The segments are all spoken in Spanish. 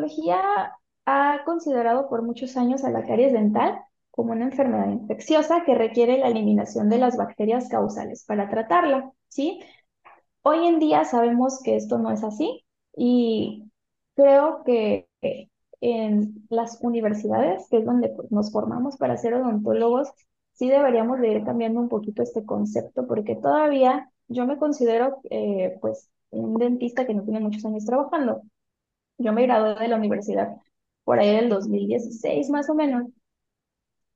odontología ha considerado por muchos años a la caries dental como una enfermedad infecciosa que requiere la eliminación de las bacterias causales para tratarla, ¿sí? Hoy en día sabemos que esto no es así y creo que en las universidades, que es donde nos formamos para ser odontólogos, sí deberíamos de ir cambiando un poquito este concepto, porque todavía yo me considero pues un dentista que no tiene muchos años trabajando. Yo me gradué de la universidad por ahí del 2016 más o menos,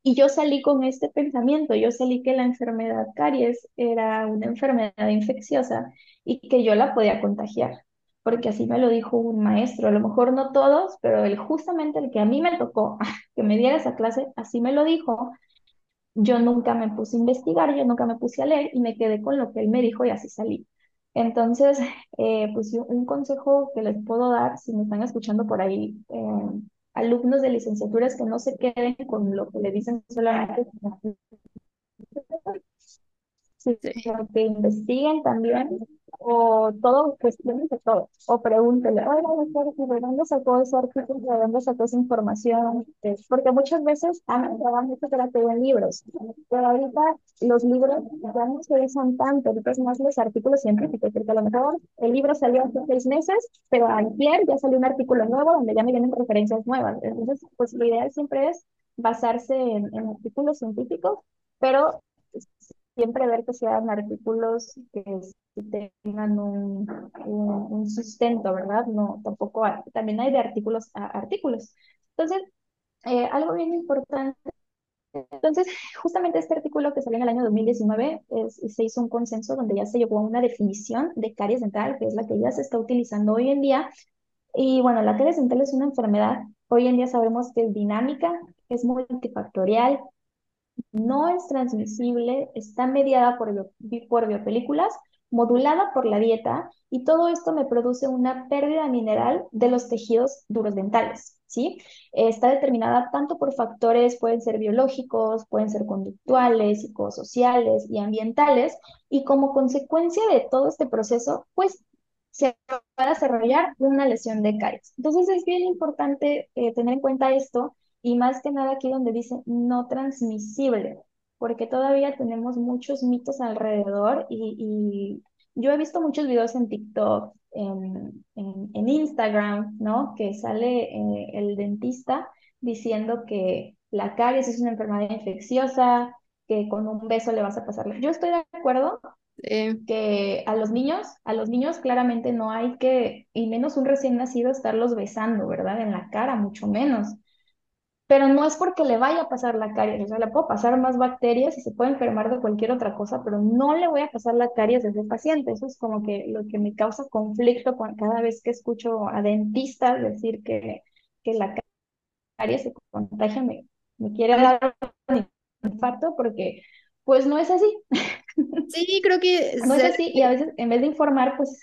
y yo salí con este pensamiento, yo salí que la enfermedad caries era una enfermedad infecciosa y que yo la podía contagiar, porque así me lo dijo un maestro, a lo mejor no todos, pero justamente el que a mí me tocó que me diera esa clase, así me lo dijo. Yo nunca me puse a investigar, yo nunca me puse a leer y me quedé con lo que él me dijo y así salí. Entonces, pues un consejo que les puedo dar, si me están escuchando por ahí, alumnos de licenciaturas, que no se queden con lo que le dicen solamente, sino que investiguen también, o todo, cuestiones de todo, o pregúntenle, oiga, doctor, ¿de dónde sacó ese artículo? ¿De dónde sacó esa información? Porque muchas veces han trabajado mucho para que vean libros, pero ahorita los libros ya no se usan tanto, ahorita es más los artículos científicos, porque a lo mejor el libro salió hace 6 meses, pero ayer ya salió un artículo nuevo donde ya me vienen referencias nuevas. Entonces, pues lo ideal siempre es basarse en artículos científicos, pero siempre ver que sean artículos que tengan un sustento, ¿verdad? No, tampoco, también hay de artículos a artículos. Entonces, algo bien importante. Entonces, justamente este artículo que salió en el año 2019, se hizo un consenso donde ya se llegó a una definición de caries dental, que es la que ya se está utilizando hoy en día. Y bueno, la caries dental es una enfermedad. Hoy en día sabemos que es dinámica, es multifactorial, no es transmisible, está mediada por biopelículas, modulada por la dieta, y todo esto me produce una pérdida mineral de los tejidos duros dentales, ¿sí? Está determinada tanto por factores, pueden ser biológicos, pueden ser conductuales, psicosociales y ambientales, y como consecuencia de todo este proceso, pues se va a desarrollar una lesión de caries. Entonces es bien importante tener en cuenta esto, y más que nada aquí donde dice no transmisible, porque todavía tenemos muchos mitos alrededor y yo he visto muchos videos en TikTok, en Instagram, ¿no? Que sale el dentista diciendo que la caries es una enfermedad infecciosa, que con un beso le vas a pasarla. Yo estoy de acuerdo que a los niños claramente no hay que, y menos un recién nacido, estarlos besando, ¿verdad? En la cara, mucho menos. Pero no es porque le vaya a pasar la caries, o sea, le puedo pasar más bacterias y se puede enfermar de cualquier otra cosa, pero no le voy a pasar la caries a ese paciente. Eso es como que lo que me causa conflicto cada vez que escucho a dentistas decir que la caries se contagia, me quiere dar un infarto, porque pues no es así. Sí, creo que... No es así, y a veces en vez de informar, pues...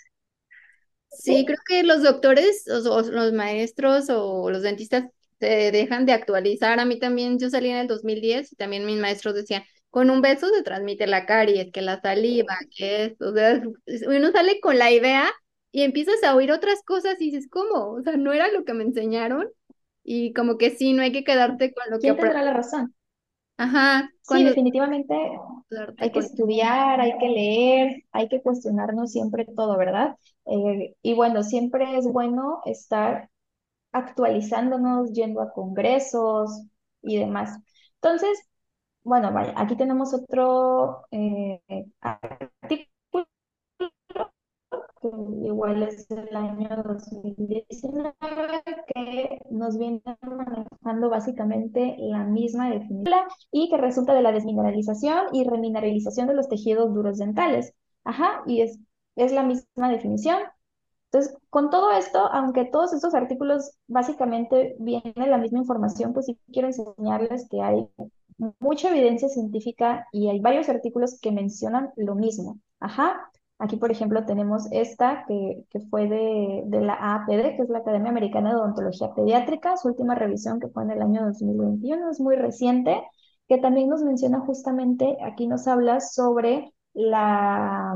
Sí, creo que los doctores, o los maestros, o los dentistas, se dejan de actualizar. A mí también, yo salí en el 2010 y también mis maestros decían, con un beso se transmite la caries, que la saliva, que esto, o sea, uno sale con la idea y empiezas a oír otras cosas y dices, ¿cómo? O sea, no era lo que me enseñaron, y como que sí, no hay que quedarte con lo que... ¿Quién tendrá la razón? Ajá. Sí, definitivamente hay que estudiar, hay que leer, hay que cuestionarnos siempre todo, ¿verdad? Y bueno, siempre es bueno estar actualizándonos, yendo a congresos y demás. Entonces, bueno, vaya, aquí tenemos otro artículo que igual es del año 2019, que nos viene manejando básicamente la misma definición y que resulta de la desmineralización y remineralización de los tejidos duros dentales. Ajá, y es la misma definición. Entonces, con todo esto, aunque todos estos artículos básicamente vienen la misma información, pues sí quiero enseñarles que hay mucha evidencia científica y hay varios artículos que mencionan lo mismo. Ajá. Aquí, por ejemplo, tenemos esta que fue de la AAPD, que es la Academia Americana de Odontología Pediátrica, su última revisión que fue en el año 2021, es muy reciente, que también nos menciona justamente, aquí nos habla sobre la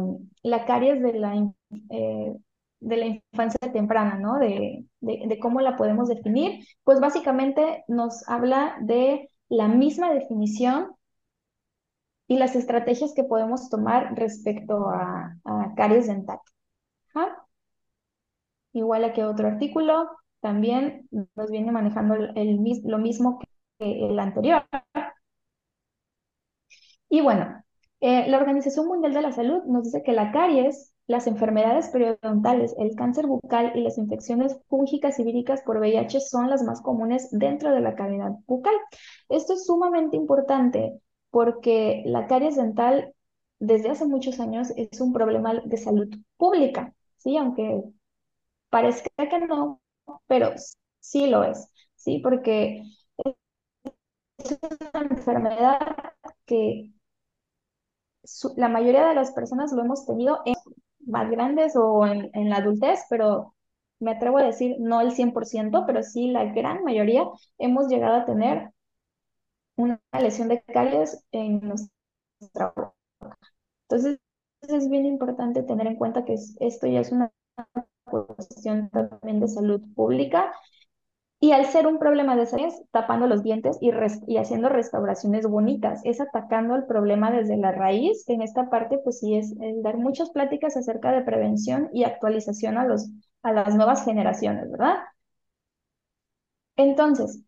caries de la de la infancia temprana, ¿no? De cómo la podemos definir, pues básicamente nos habla de la misma definición y las estrategias que podemos tomar respecto a caries dental. ¿Ah? Igual a que otro artículo, también nos viene manejando lo mismo que el anterior. Y bueno, la Organización Mundial de la Salud nos dice que la caries, las enfermedades periodontales, el cáncer bucal y las infecciones fúngicas y víricas por VIH son las más comunes dentro de la cavidad bucal. Esto es sumamente importante porque la caries dental desde hace muchos años es un problema de salud pública, ¿sí? Aunque parezca que no, pero sí lo es, ¿sí? Porque es una enfermedad que la mayoría de las personas lo hemos tenido en más grandes o en la adultez, pero me atrevo a decir no el 100%, pero sí la gran mayoría hemos llegado a tener una lesión de caries en nuestra boca. Entonces es bien importante tener en cuenta que esto ya es una cuestión también de salud pública, y al ser un problema de salud, tapando los dientes y haciendo restauraciones bonitas, es atacando el problema desde la raíz. En esta parte, pues sí, es dar muchas pláticas acerca de prevención y actualización a las nuevas generaciones, ¿verdad? Entonces,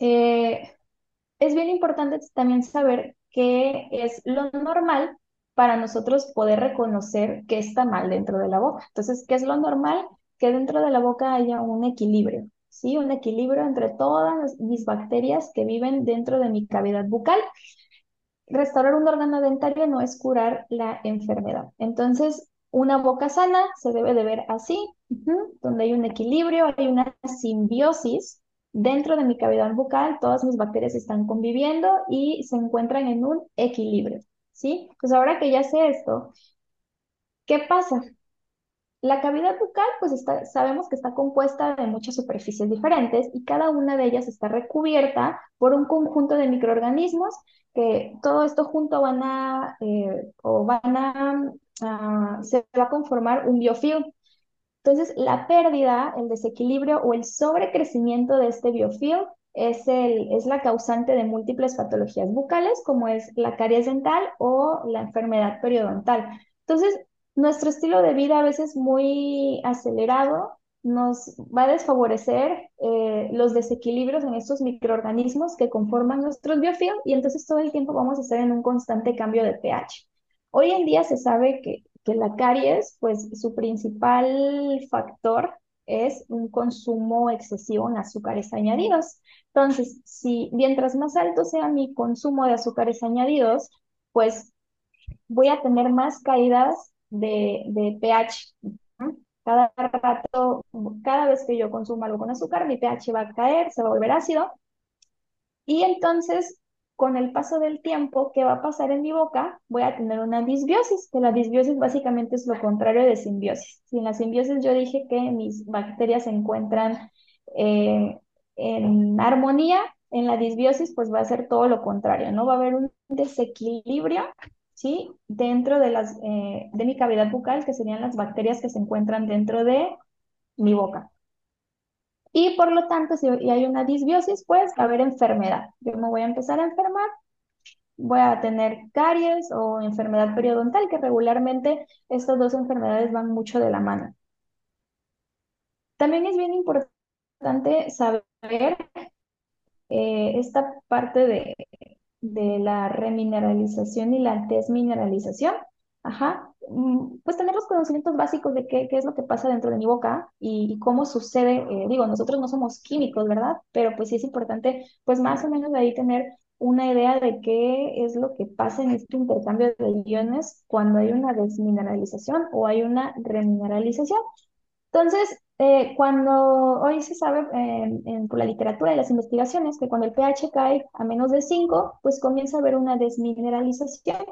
es bien importante también saber qué es lo normal para nosotros poder reconocer qué está mal dentro de la boca. Entonces, ¿qué es lo normal? Que dentro de la boca haya un equilibrio. ¿Sí? Un equilibrio entre todas mis bacterias que viven dentro de mi cavidad bucal. Restaurar un órgano dentario no es curar la enfermedad. Entonces, una boca sana se debe de ver así, donde hay un equilibrio, hay una simbiosis dentro de mi cavidad bucal, todas mis bacterias están conviviendo y se encuentran en un equilibrio, ¿sí? Pues ahora que ya sé esto, ¿qué pasa? La cavidad bucal, pues sabemos que está compuesta de muchas superficies diferentes y cada una de ellas está recubierta por un conjunto de microorganismos que todo esto junto se va a conformar un biofilm. Entonces, la pérdida, el desequilibrio o el sobrecrecimiento de este biofilm es la causante de múltiples patologías bucales, como es la caries dental o la enfermedad periodontal. Entonces, nuestro estilo de vida a veces muy acelerado nos va a desfavorecer los desequilibrios en estos microorganismos que conforman nuestros biofilm, y entonces todo el tiempo vamos a estar en un constante cambio de pH. Hoy en día se sabe que la caries, pues su principal factor es un consumo excesivo en azúcares añadidos. Entonces, mientras más alto sea mi consumo de azúcares añadidos, pues voy a tener más caídas de pH. Cada vez que yo consumo algo con azúcar, mi pH va a caer, se va a volver ácido. Y entonces, con el paso del tiempo, ¿qué va a pasar en mi boca? Voy a tener una disbiosis, que la disbiosis básicamente es lo contrario de simbiosis. En la simbiosis yo dije que mis bacterias se encuentran en armonía. En la disbiosis, pues va a ser todo lo contrario, ¿no? Va a haber un desequilibrio, ¿sí? Dentro de mi cavidad bucal, que serían las bacterias que se encuentran dentro de mi boca. Y por lo tanto, si hay una disbiosis, pues va a haber enfermedad. Yo me voy a empezar a enfermar, voy a tener caries o enfermedad periodontal, que regularmente estas dos enfermedades van mucho de la mano. También es bien importante saber esta parte de la remineralización y la desmineralización, pues tener los conocimientos básicos de qué es lo que pasa dentro de mi boca y cómo sucede. Digo, nosotros no somos químicos, ¿verdad? Pero pues sí es importante, pues más o menos de ahí tener una idea de qué es lo que pasa en este intercambio de iones cuando hay una desmineralización o hay una remineralización. Entonces, cuando hoy se sabe por la literatura y las investigaciones que cuando el pH cae a menos de 5, pues comienza a haber una desmineralización.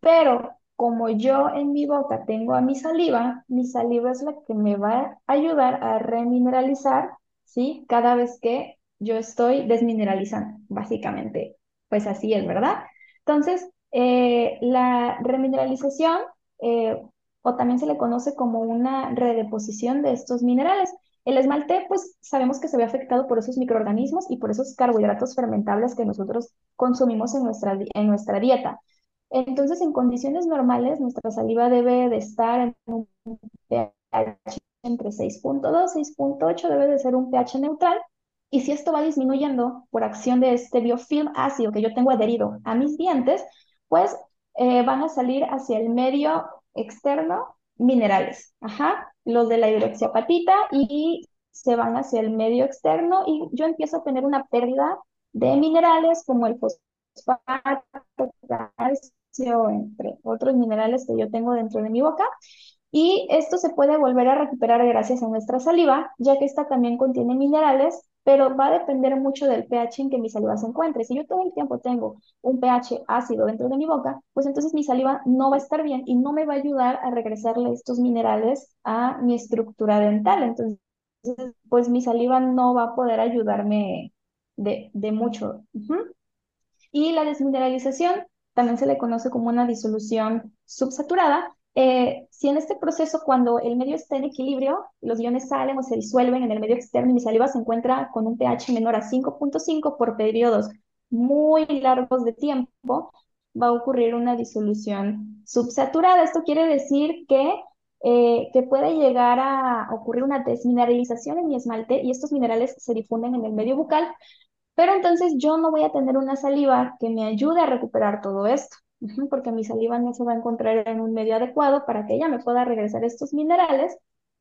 Pero como yo en mi boca tengo a mi saliva es la que me va a ayudar a remineralizar, ¿sí? Cada vez que yo estoy desmineralizando, básicamente, pues así es, ¿verdad? Entonces, la remineralización o también se le conoce como una redeposición de estos minerales. El esmalte, pues sabemos que se ve afectado por esos microorganismos y por esos carbohidratos fermentables que nosotros consumimos en nuestra dieta. Entonces, en condiciones normales, nuestra saliva debe de estar en un pH entre 6.2 y 6.8, debe de ser un pH neutral. Y si esto va disminuyendo por acción de este biofilm ácido que yo tengo adherido a mis dientes, pues van a salir hacia el medio externo minerales, los de la hidroxiapatita, y se van hacia el medio externo y yo empiezo a tener una pérdida de minerales como el fosfato, calcio, entre otros minerales que yo tengo dentro de mi boca. Y esto se puede volver a recuperar gracias a nuestra saliva, ya que esta también contiene minerales, pero va a depender mucho del pH en que mi saliva se encuentre. Si yo todo el tiempo tengo un pH ácido dentro de mi boca, pues entonces mi saliva no va a estar bien y no me va a ayudar a regresarle estos minerales a mi estructura dental. Entonces, pues mi saliva no va a poder ayudarme de mucho. Y la desmineralización también se le conoce como una disolución subsaturada. Si en este proceso, cuando el medio está en equilibrio, los iones salen o se disuelven en el medio externo y mi saliva se encuentra con un pH menor a 5.5 por periodos muy largos de tiempo, va a ocurrir una disolución subsaturada. Esto quiere decir que puede llegar a ocurrir una desmineralización en mi esmalte y estos minerales se difunden en el medio bucal, pero entonces yo no voy a tener una saliva que me ayude a recuperar todo esto, porque mi saliva no se va a encontrar en un medio adecuado para que ella me pueda regresar estos minerales,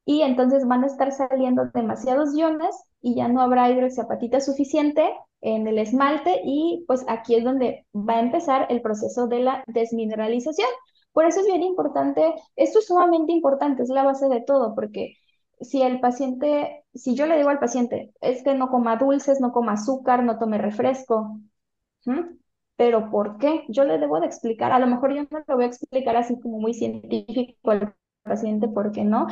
y entonces van a estar saliendo demasiados iones y ya no habrá hidroxiapatita suficiente en el esmalte, y pues aquí es donde va a empezar el proceso de la desmineralización. Por eso es bien importante, esto es sumamente importante, es la base de todo, porque si yo le digo al paciente, es que no coma dulces, no coma azúcar, no tome refresco, ¿pero por qué? Yo le debo de explicar, a lo mejor yo no lo voy a explicar así como muy científico al paciente, ¿por qué no?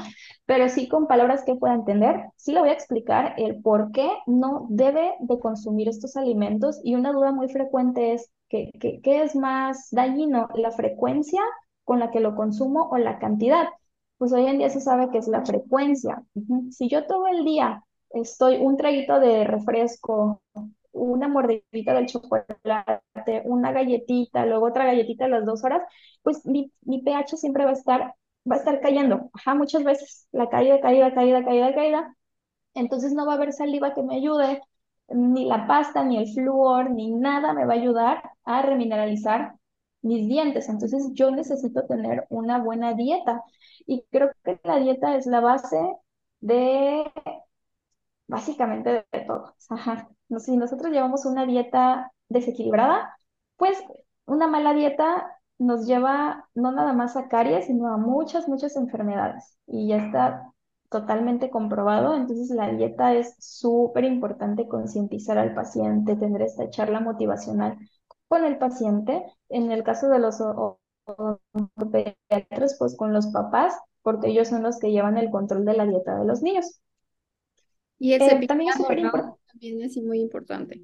Pero sí con palabras que pueda entender, sí le voy a explicar el por qué no debe de consumir estos alimentos. Y una duda muy frecuente es, ¿qué es más dañino? ¿La frecuencia con la que lo consumo o la cantidad? Pues hoy en día se sabe que es la frecuencia. Si yo todo el día estoy un traguito de refresco, una mordidita del chocolate, una galletita, luego otra galletita a las 2 horas, pues mi pH siempre va a estar cayendo. Muchas veces la caída. Entonces no va a haber saliva que me ayude, ni la pasta, ni el flúor, ni nada me va a ayudar a remineralizar mis dientes. Entonces yo necesito tener una buena dieta. Y creo que la dieta es la base de... básicamente de todo. Si nosotros llevamos una dieta desequilibrada, pues una mala dieta nos lleva no nada más a caries, sino a muchas, muchas enfermedades. Y ya está totalmente comprobado. Entonces la dieta es súper importante, concientizar al paciente, tener esta charla motivacional con el paciente. En el caso de los pediatras, pues con los papás, porque ellos son los que llevan el control de la dieta de los niños. Y el cepillado también es súper importante. También es muy importante.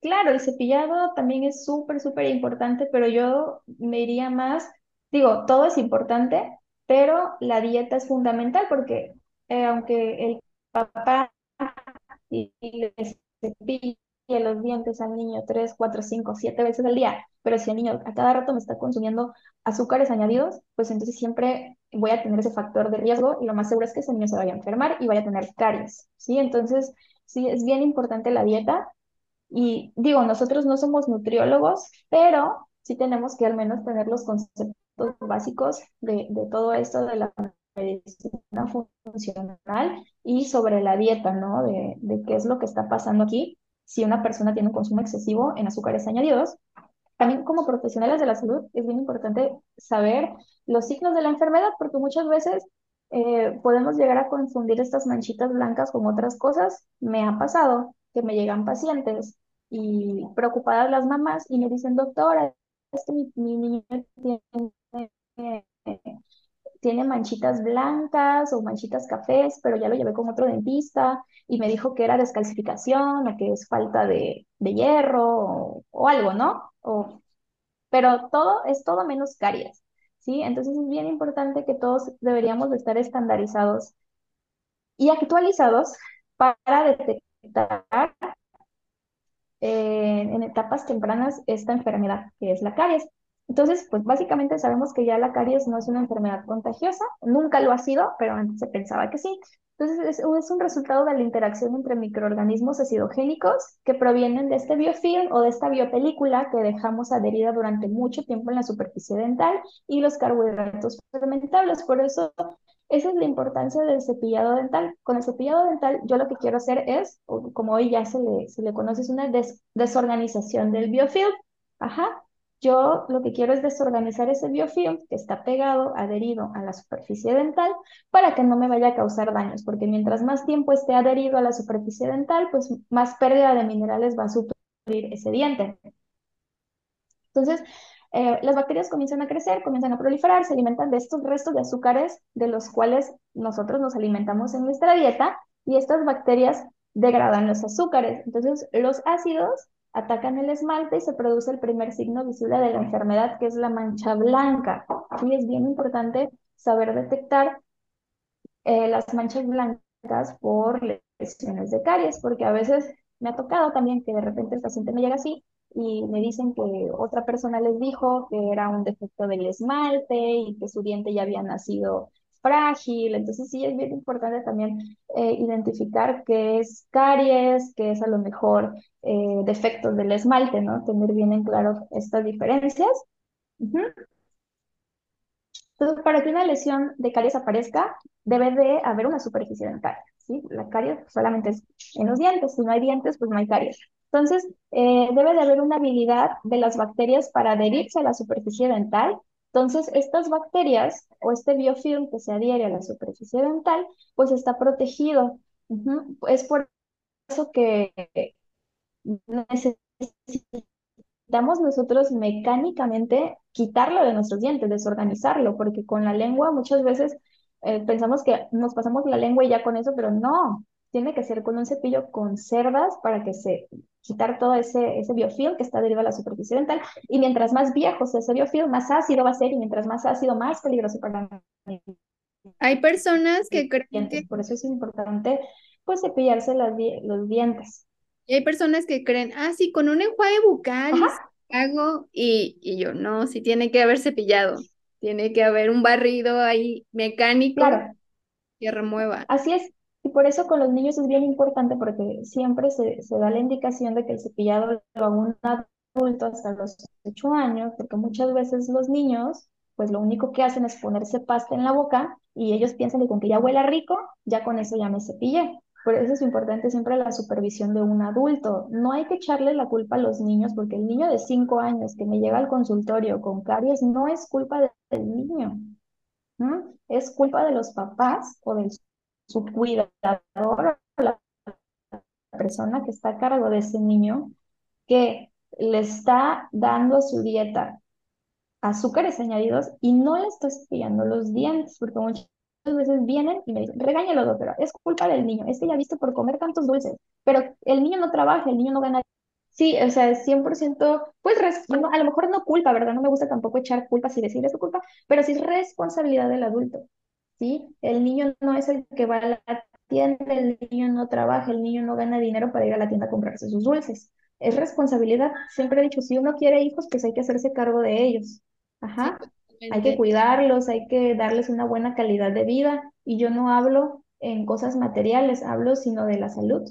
Claro, el cepillado también es súper, súper importante, pero yo me iría más, digo, todo es importante, pero la dieta es fundamental, porque aunque el papá le cepille los dientes al niño 3, 4, 5, 7 veces al día, pero si el niño a cada rato me está consumiendo azúcares añadidos, pues entonces siempre voy a tener ese factor de riesgo y lo más seguro es que ese niño se vaya a enfermar y vaya a tener caries, ¿sí? Entonces, sí, es bien importante la dieta. Y digo, nosotros no somos nutriólogos, pero sí tenemos que al menos tener los conceptos básicos de todo esto de la medicina funcional y sobre la dieta, ¿no? De qué es lo que está pasando aquí si una persona tiene un consumo excesivo en azúcares añadidos. También como profesionales de la salud es bien importante saber los signos de la enfermedad, porque muchas veces podemos llegar a confundir estas manchitas blancas con otras cosas. Me ha pasado que me llegan pacientes y preocupadas las mamás y me dicen, doctora, es que mi niño tiene manchitas blancas o manchitas cafés, pero ya lo llevé con otro dentista y me dijo que era descalcificación o que es falta de hierro o algo, ¿no? Pero todo es todo menos caries. ¿sí? Entonces es bien importante que todos deberíamos de estar estandarizados y actualizados para detectar en etapas tempranas esta enfermedad que es la caries. Entonces, pues básicamente sabemos que ya la caries no es una enfermedad contagiosa, nunca lo ha sido, pero antes se pensaba que sí. Entonces es un resultado de la interacción entre microorganismos acidogénicos que provienen de este biofilm o de esta biopelícula que dejamos adherida durante mucho tiempo en la superficie dental y los carbohidratos fermentables. Por eso esa es la importancia del cepillado dental. Con el cepillado dental yo lo que quiero hacer es, como hoy ya se le conoce, es una desorganización del biofilm. Ajá. Yo lo que quiero es desorganizar ese biofilm que está pegado, adherido a la superficie dental para que no me vaya a causar daños, porque mientras más tiempo esté adherido a la superficie dental, pues más pérdida de minerales va a sufrir ese diente. Entonces, las bacterias comienzan a crecer, comienzan a proliferar, se alimentan de estos restos de azúcares de los cuales nosotros nos alimentamos en nuestra dieta, y estas bacterias degradan los azúcares. Entonces, los ácidos atacan el esmalte y se produce el primer signo visible de la enfermedad, que es la mancha blanca. Y es bien importante saber detectar las manchas blancas por lesiones de caries, porque a veces me ha tocado también que de repente el paciente me llega así, y me dicen que otra persona les dijo que era un defecto del esmalte y que su diente ya había nacido frágil. Entonces sí es bien importante también identificar qué es caries, qué es a lo mejor defectos del esmalte, ¿no? Tener bien en claro estas diferencias. Entonces, para que una lesión de caries aparezca, debe de haber una superficie dental, ¿sí? La caries solamente es en los dientes, si no hay dientes, pues no hay caries. Entonces, debe de haber una habilidad de las bacterias para adherirse a la superficie dental. Entonces, estas bacterias o este biofilm que se adhiere a la superficie dental, pues está protegido. Es por eso que necesitamos nosotros mecánicamente quitarlo de nuestros dientes, desorganizarlo, porque con la lengua muchas veces pensamos que nos pasamos la lengua y ya con eso, pero no. Tiene que ser con un cepillo con cerdas para que se quitar todo ese biofilm que está adherido a la superficie dental. Y mientras más viejo sea ese biofilm, más ácido va a ser, y mientras más ácido, más peligroso para mí. Hay personas que creen que... Por eso es importante, pues, cepillarse los dientes. Y hay personas que creen, ah, sí, con un enjuague bucal hago, y yo, no, sí tiene que haber cepillado, tiene que haber un barrido ahí mecánico que remueva. Así es. Y por eso con los niños es bien importante, porque siempre se da la indicación de que el cepillado lo haga un adulto hasta los 8 años, porque muchas veces los niños, pues lo único que hacen es ponerse pasta en la boca y ellos piensan que con que ya huela rico, ya con eso ya me cepillé. Por eso es importante siempre la supervisión de un adulto. No hay que echarle la culpa a los niños, porque el niño de 5 años que me llega al consultorio con caries no es culpa del niño, ¿no? Es culpa de los papás o del su cuidador, la persona que está a cargo de ese niño, que le está dando a su dieta azúcares añadidos y no le está cepillando los dientes, porque muchas veces vienen y me dicen, regáñalo, doctora, es culpa del niño, es que ya viste por comer tantos dulces, pero el niño no trabaja, el niño no gana. Sí, o sea, es 100%, pues a lo mejor no culpa, ¿verdad? No me gusta tampoco echar culpas y decir es tu culpa, pero sí es responsabilidad del adulto. ¿Sí? El niño no es el que va a la tienda, el niño no trabaja, el niño no gana dinero para ir a la tienda a comprarse sus dulces. Es responsabilidad. Siempre he dicho, si uno quiere hijos, pues hay que hacerse cargo de ellos. Ajá. Sí, hay que cuidarlos, hay que darles una buena calidad de vida. Y yo no hablo en cosas materiales, hablo sino de la salud.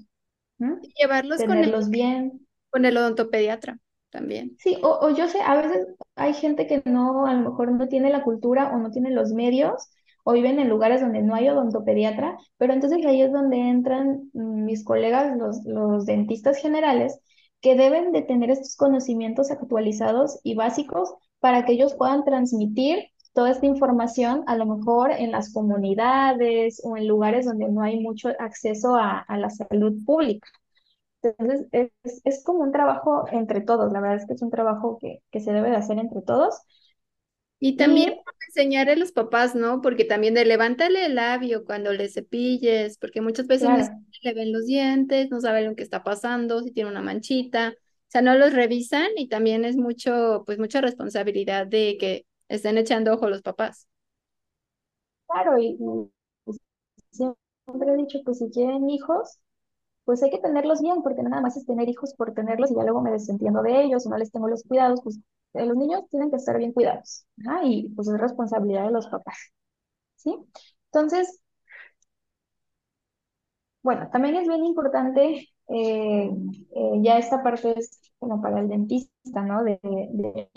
¿Mm? Y llevarlos bien. Con el odontopediatra también. Sí, o yo sé, a veces hay gente que no, a lo mejor no tiene la cultura o no tiene los medios, o viven en lugares donde no hay odontopediatra, pero entonces ahí es donde entran mis colegas, los dentistas generales, que deben de tener estos conocimientos actualizados y básicos para que ellos puedan transmitir toda esta información, a lo mejor en las comunidades o en lugares donde no hay mucho acceso a la salud pública. Entonces es como un trabajo entre todos, la verdad es que es un trabajo que se debe de hacer entre todos. Y también enseñar a los papás, ¿no? Porque también de levántale el labio cuando le cepilles, porque muchas veces no le ven los dientes, no saben lo que está pasando, si tiene una manchita, o sea, no los revisan, y también es mucha responsabilidad de que estén echando ojo los papás. Claro, y siempre he dicho que si quieren hijos, pues hay que tenerlos bien, porque nada más es tener hijos por tenerlos y ya luego me desentiendo de ellos, no les tengo los cuidados, pues los niños tienen que estar bien cuidados, ¿ah? Y pues es responsabilidad de los papás, ¿sí? Entonces, bueno, también es bien importante ya esta parte es como para el dentista, ¿no? De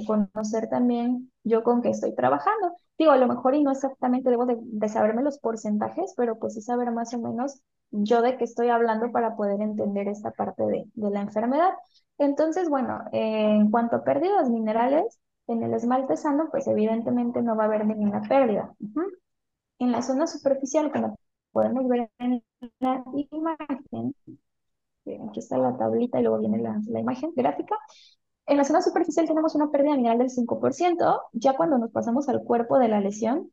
conocer también yo con qué estoy trabajando. Digo, a lo mejor y no exactamente debo de saberme los porcentajes, pero pues sí saber más o menos yo de qué estoy hablando para poder entender esta parte de la enfermedad. Entonces, bueno, en cuanto a pérdidas minerales, en el esmalte sano, pues evidentemente no va a haber ninguna pérdida. Uh-huh. En la zona superficial, como podemos ver en la imagen, aquí está la tablita y luego viene la imagen gráfica. En la zona superficial tenemos una pérdida mineral del 5%. Ya cuando nos pasamos al cuerpo de la lesión,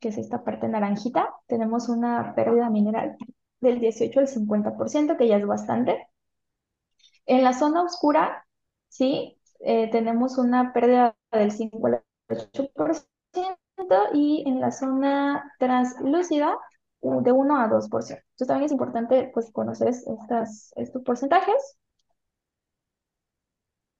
que es esta parte naranjita, tenemos una pérdida mineral del 18 al 50%, que ya es bastante. En la zona oscura, sí, tenemos una pérdida del 5 al 8%. Y en la zona translúcida, de 1 a 2%. Entonces también es importante pues, conocer estos porcentajes.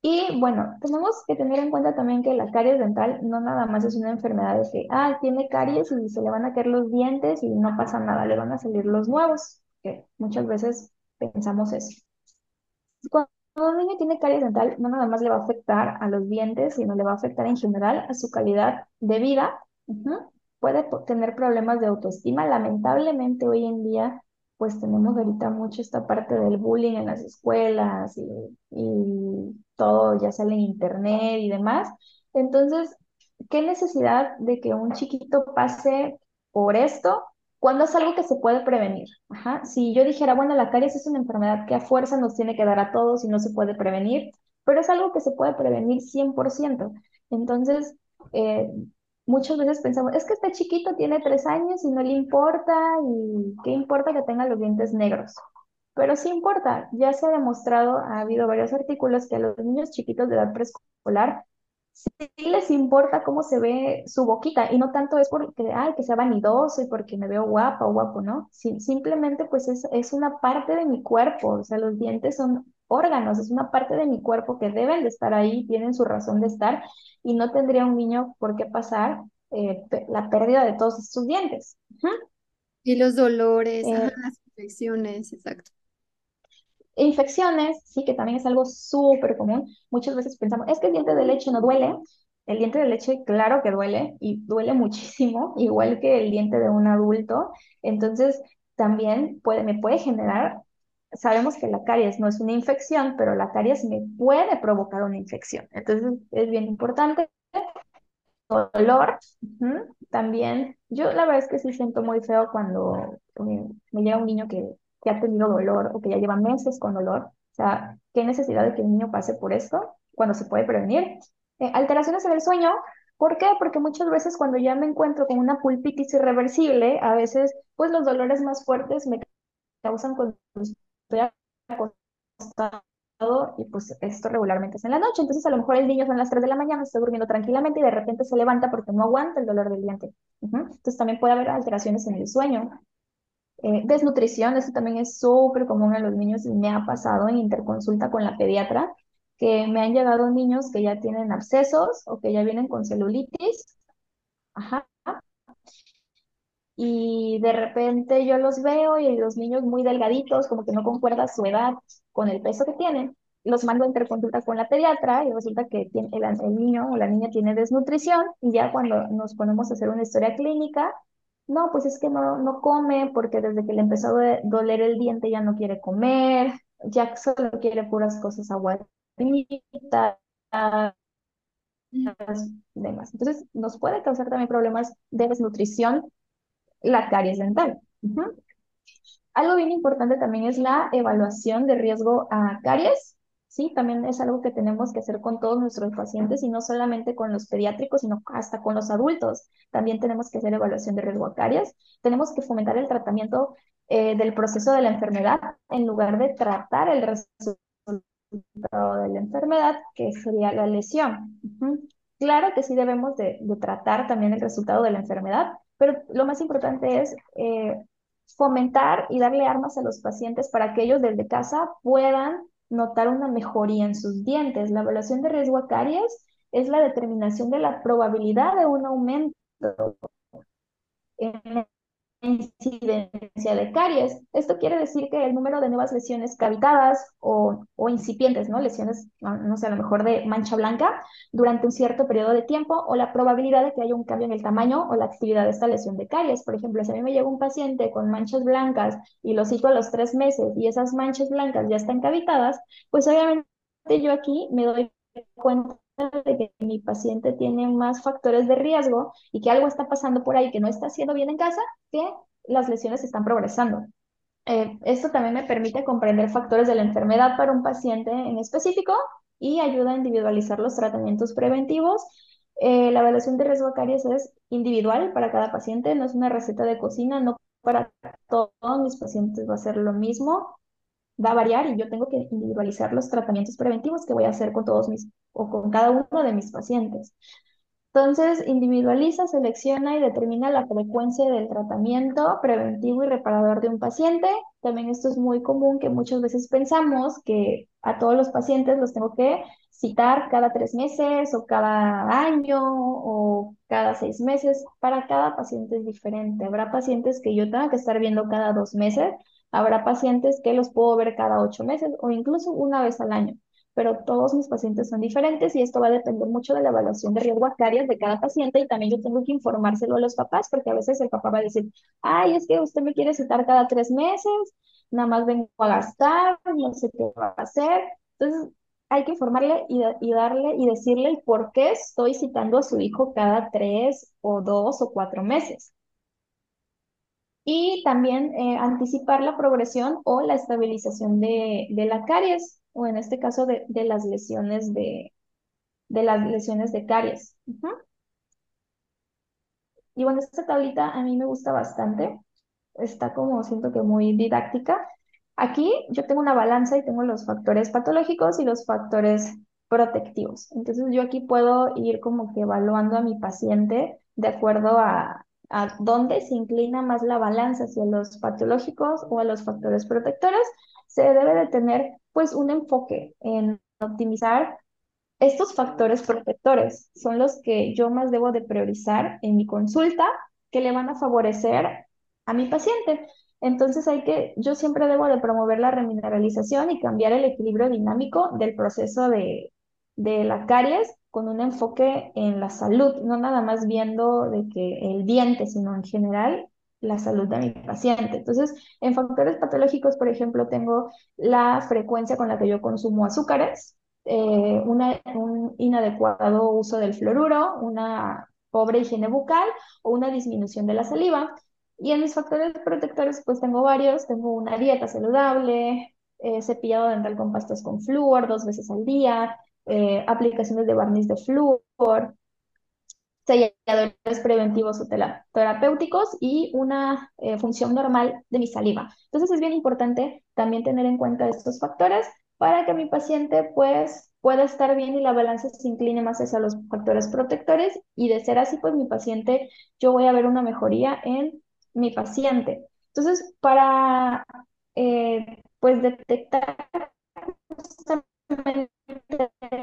Y bueno, tenemos que tener en cuenta también que la caries dental no nada más es una enfermedad de que, ah, tiene caries y se le van a caer los dientes y no pasa nada, le van a salir los nuevos, que muchas veces pensamos eso. Cuando un niño tiene caries dental, no nada más le va a afectar a los dientes, sino le va a afectar en general a su calidad de vida. Uh-huh. Puede tener problemas de autoestima. Lamentablemente hoy en día, pues tenemos ahorita mucho esta parte del bullying en las escuelas y todo ya sale en internet y demás. Entonces, ¿qué necesidad de que un chiquito pase por esto cuando es algo que se puede prevenir? Ajá. Si yo dijera, bueno, la caries es una enfermedad que a fuerza nos tiene que dar a todos y no se puede prevenir, pero es algo que se puede prevenir 100%. Entonces, muchas veces pensamos, es que este chiquito tiene 3 años y no le importa, y qué importa que tenga los dientes negros. Pero sí importa, ya se ha demostrado, ha habido varios artículos que a los niños chiquitos de edad preescolar sí les importa cómo se ve su boquita, y no tanto es porque, ay, que sea vanidoso y porque me veo guapa o guapo, ¿no? Sí, simplemente pues es una parte de mi cuerpo, o sea, los dientes son órganos, es una parte de mi cuerpo que deben de estar ahí, tienen su razón de estar, y no tendría un niño por qué pasar la pérdida de todos sus dientes. Uh-huh. Y los dolores, las infecciones, exacto. Infecciones, sí, que también es algo súper común. Muchas veces pensamos, es que el diente de leche no duele. El diente de leche, claro que duele, y duele muchísimo, igual que el diente de un adulto. Entonces, también me puede generar. Sabemos que la caries no es una infección, pero la caries me puede provocar una infección. Entonces, es bien importante. Dolor, uh-huh. También. Yo la verdad es que sí siento muy feo cuando me llega un niño que ha tenido dolor o que ya lleva meses con dolor. O sea, ¿qué necesidad de que el niño pase por esto cuando se puede prevenir? Alteraciones en el sueño. ¿Por qué? Porque muchas veces cuando ya me encuentro con una pulpitis irreversible, a veces pues los dolores más fuertes me causan con acostado y pues esto regularmente es en la noche, entonces a lo mejor el niño son las 3 de la mañana, está durmiendo tranquilamente y de repente se levanta porque no aguanta el dolor del diente. Uh-huh. Entonces también puede haber alteraciones en el sueño. Desnutrición, eso también es súper común en los niños, me ha pasado en interconsulta con la pediatra, que me han llegado niños que ya tienen abscesos o que ya vienen con celulitis. Ajá. Y de repente yo los veo y los niños muy delgaditos, como que no concuerda su edad con el peso que tienen. Los mando a interconsulta con la pediatra y resulta que el niño o la niña tiene desnutrición. Y ya cuando nos ponemos a hacer una historia clínica, no, pues es que no come porque desde que le empezó a doler el diente ya no quiere comer, ya solo quiere puras cosas aguaditas. Demás. Entonces nos puede causar también problemas de desnutrición la caries dental. Uh-huh. Algo bien importante también es la evaluación de riesgo a caries, ¿sí? También es algo que tenemos que hacer con todos nuestros pacientes y no solamente con los pediátricos, sino hasta con los adultos. También tenemos que hacer evaluación de riesgo a caries. Tenemos que fomentar el tratamiento del proceso de la enfermedad en lugar de tratar el resultado de la enfermedad, que sería la lesión. Uh-huh. Claro que sí debemos de tratar también el resultado de la enfermedad, pero lo más importante es fomentar y darle armas a los pacientes para que ellos desde casa puedan notar una mejoría en sus dientes. La evaluación de riesgo a caries es la determinación de la probabilidad de un aumento en incidencia de caries. Esto quiere decir que el número de nuevas lesiones cavitadas o incipientes, ¿no? Lesiones, no sé, a lo mejor de mancha blanca, durante un cierto periodo de tiempo, o la probabilidad de que haya un cambio en el tamaño o la actividad de esta lesión de caries. Por ejemplo, si a mí me llega un paciente con manchas blancas y lo cito a los 3 meses y esas manchas blancas ya están cavitadas, pues obviamente yo aquí me doy cuenta de que mi paciente tiene más factores de riesgo y que algo está pasando por ahí que no está haciendo bien en casa, que las lesiones están progresando. Esto también me permite comprender factores de la enfermedad para un paciente en específico y ayuda a individualizar los tratamientos preventivos. La evaluación de riesgo a caries es individual para cada paciente, no es una receta de cocina, no para todos mis pacientes va a ser lo mismo. Va a variar y yo tengo que individualizar los tratamientos preventivos que voy a hacer con todos mis o con cada uno de mis pacientes. Entonces, individualiza, selecciona y determina la frecuencia del tratamiento preventivo y reparador de un paciente. También esto es muy común, que muchas veces pensamos que a todos los pacientes los tengo que citar cada 3 meses o cada año o cada 6 meses. Para cada paciente es diferente. Habrá pacientes que yo tenga que estar viendo cada 2 meses. Habrá pacientes que los puedo ver cada 8 meses o incluso una vez al año, pero todos mis pacientes son diferentes y esto va a depender mucho de la evaluación de riesgo a caries de cada paciente, y también yo tengo que informárselo a los papás, porque a veces el papá va a decir, ay, es que usted me quiere citar cada 3 meses, nada más vengo a gastar, no sé qué va a hacer. Entonces hay que informarle y darle y decirle el por qué estoy citando a su hijo cada 3 o 2 o 4 meses. Y también anticipar la progresión o la estabilización de la caries, o en este caso de las lesiones de caries. Y bueno, esta tablita a mí me gusta bastante. Está como, siento que muy didáctica. Aquí yo tengo una balanza y tengo los factores patológicos y los factores protectivos. Entonces yo aquí puedo ir como que evaluando a mi paciente de acuerdo a dónde se inclina más la balanza, hacia los patológicos o a los factores protectores. Se debe de tener pues un enfoque en optimizar estos factores protectores. Son los que yo más debo de priorizar en mi consulta, que le van a favorecer a mi paciente. Entonces yo siempre debo de promover la remineralización y cambiar el equilibrio dinámico del proceso de la caries, con un enfoque en la salud, no nada más viendo de que el diente, sino en general la salud de mi paciente. Entonces, en factores patológicos, por ejemplo, tengo la frecuencia con la que yo consumo azúcares, un inadecuado uso del fluoruro, una pobre higiene bucal o una disminución de la saliva. Y en mis factores protectores, pues tengo varios. Tengo una dieta saludable, cepillado dental con pastas con flúor 2 veces al día, aplicaciones de barniz de flúor, selladores preventivos o terapéuticos y una función normal de mi saliva. Entonces es bien importante también tener en cuenta estos factores para que mi paciente pues pueda estar bien y la balanza se incline más hacia los factores protectores, y de ser así pues mi paciente, yo voy a ver una mejoría en mi paciente. Entonces para pues detectar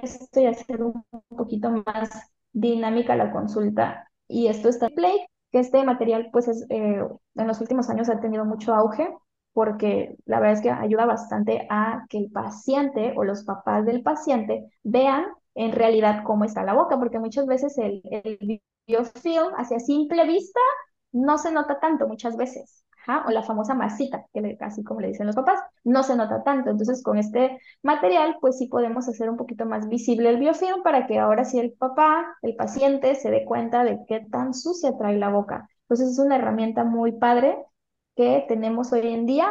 esto y hacer un poquito más dinámica la consulta, y esto está en Play, que este material pues es, en los últimos años ha tenido mucho auge, porque la verdad es que ayuda bastante a que el paciente o los papás del paciente vean en realidad cómo está la boca, porque muchas veces el biofilm hacia simple vista no se nota tanto muchas veces. Ajá, o la famosa masita, así como le dicen los papás, no se nota tanto. Entonces con este material pues sí podemos hacer un poquito más visible el biofilm, para que ahora sí el papá, el paciente, se dé cuenta de qué tan sucia trae la boca. Entonces es una herramienta muy padre que tenemos hoy en día.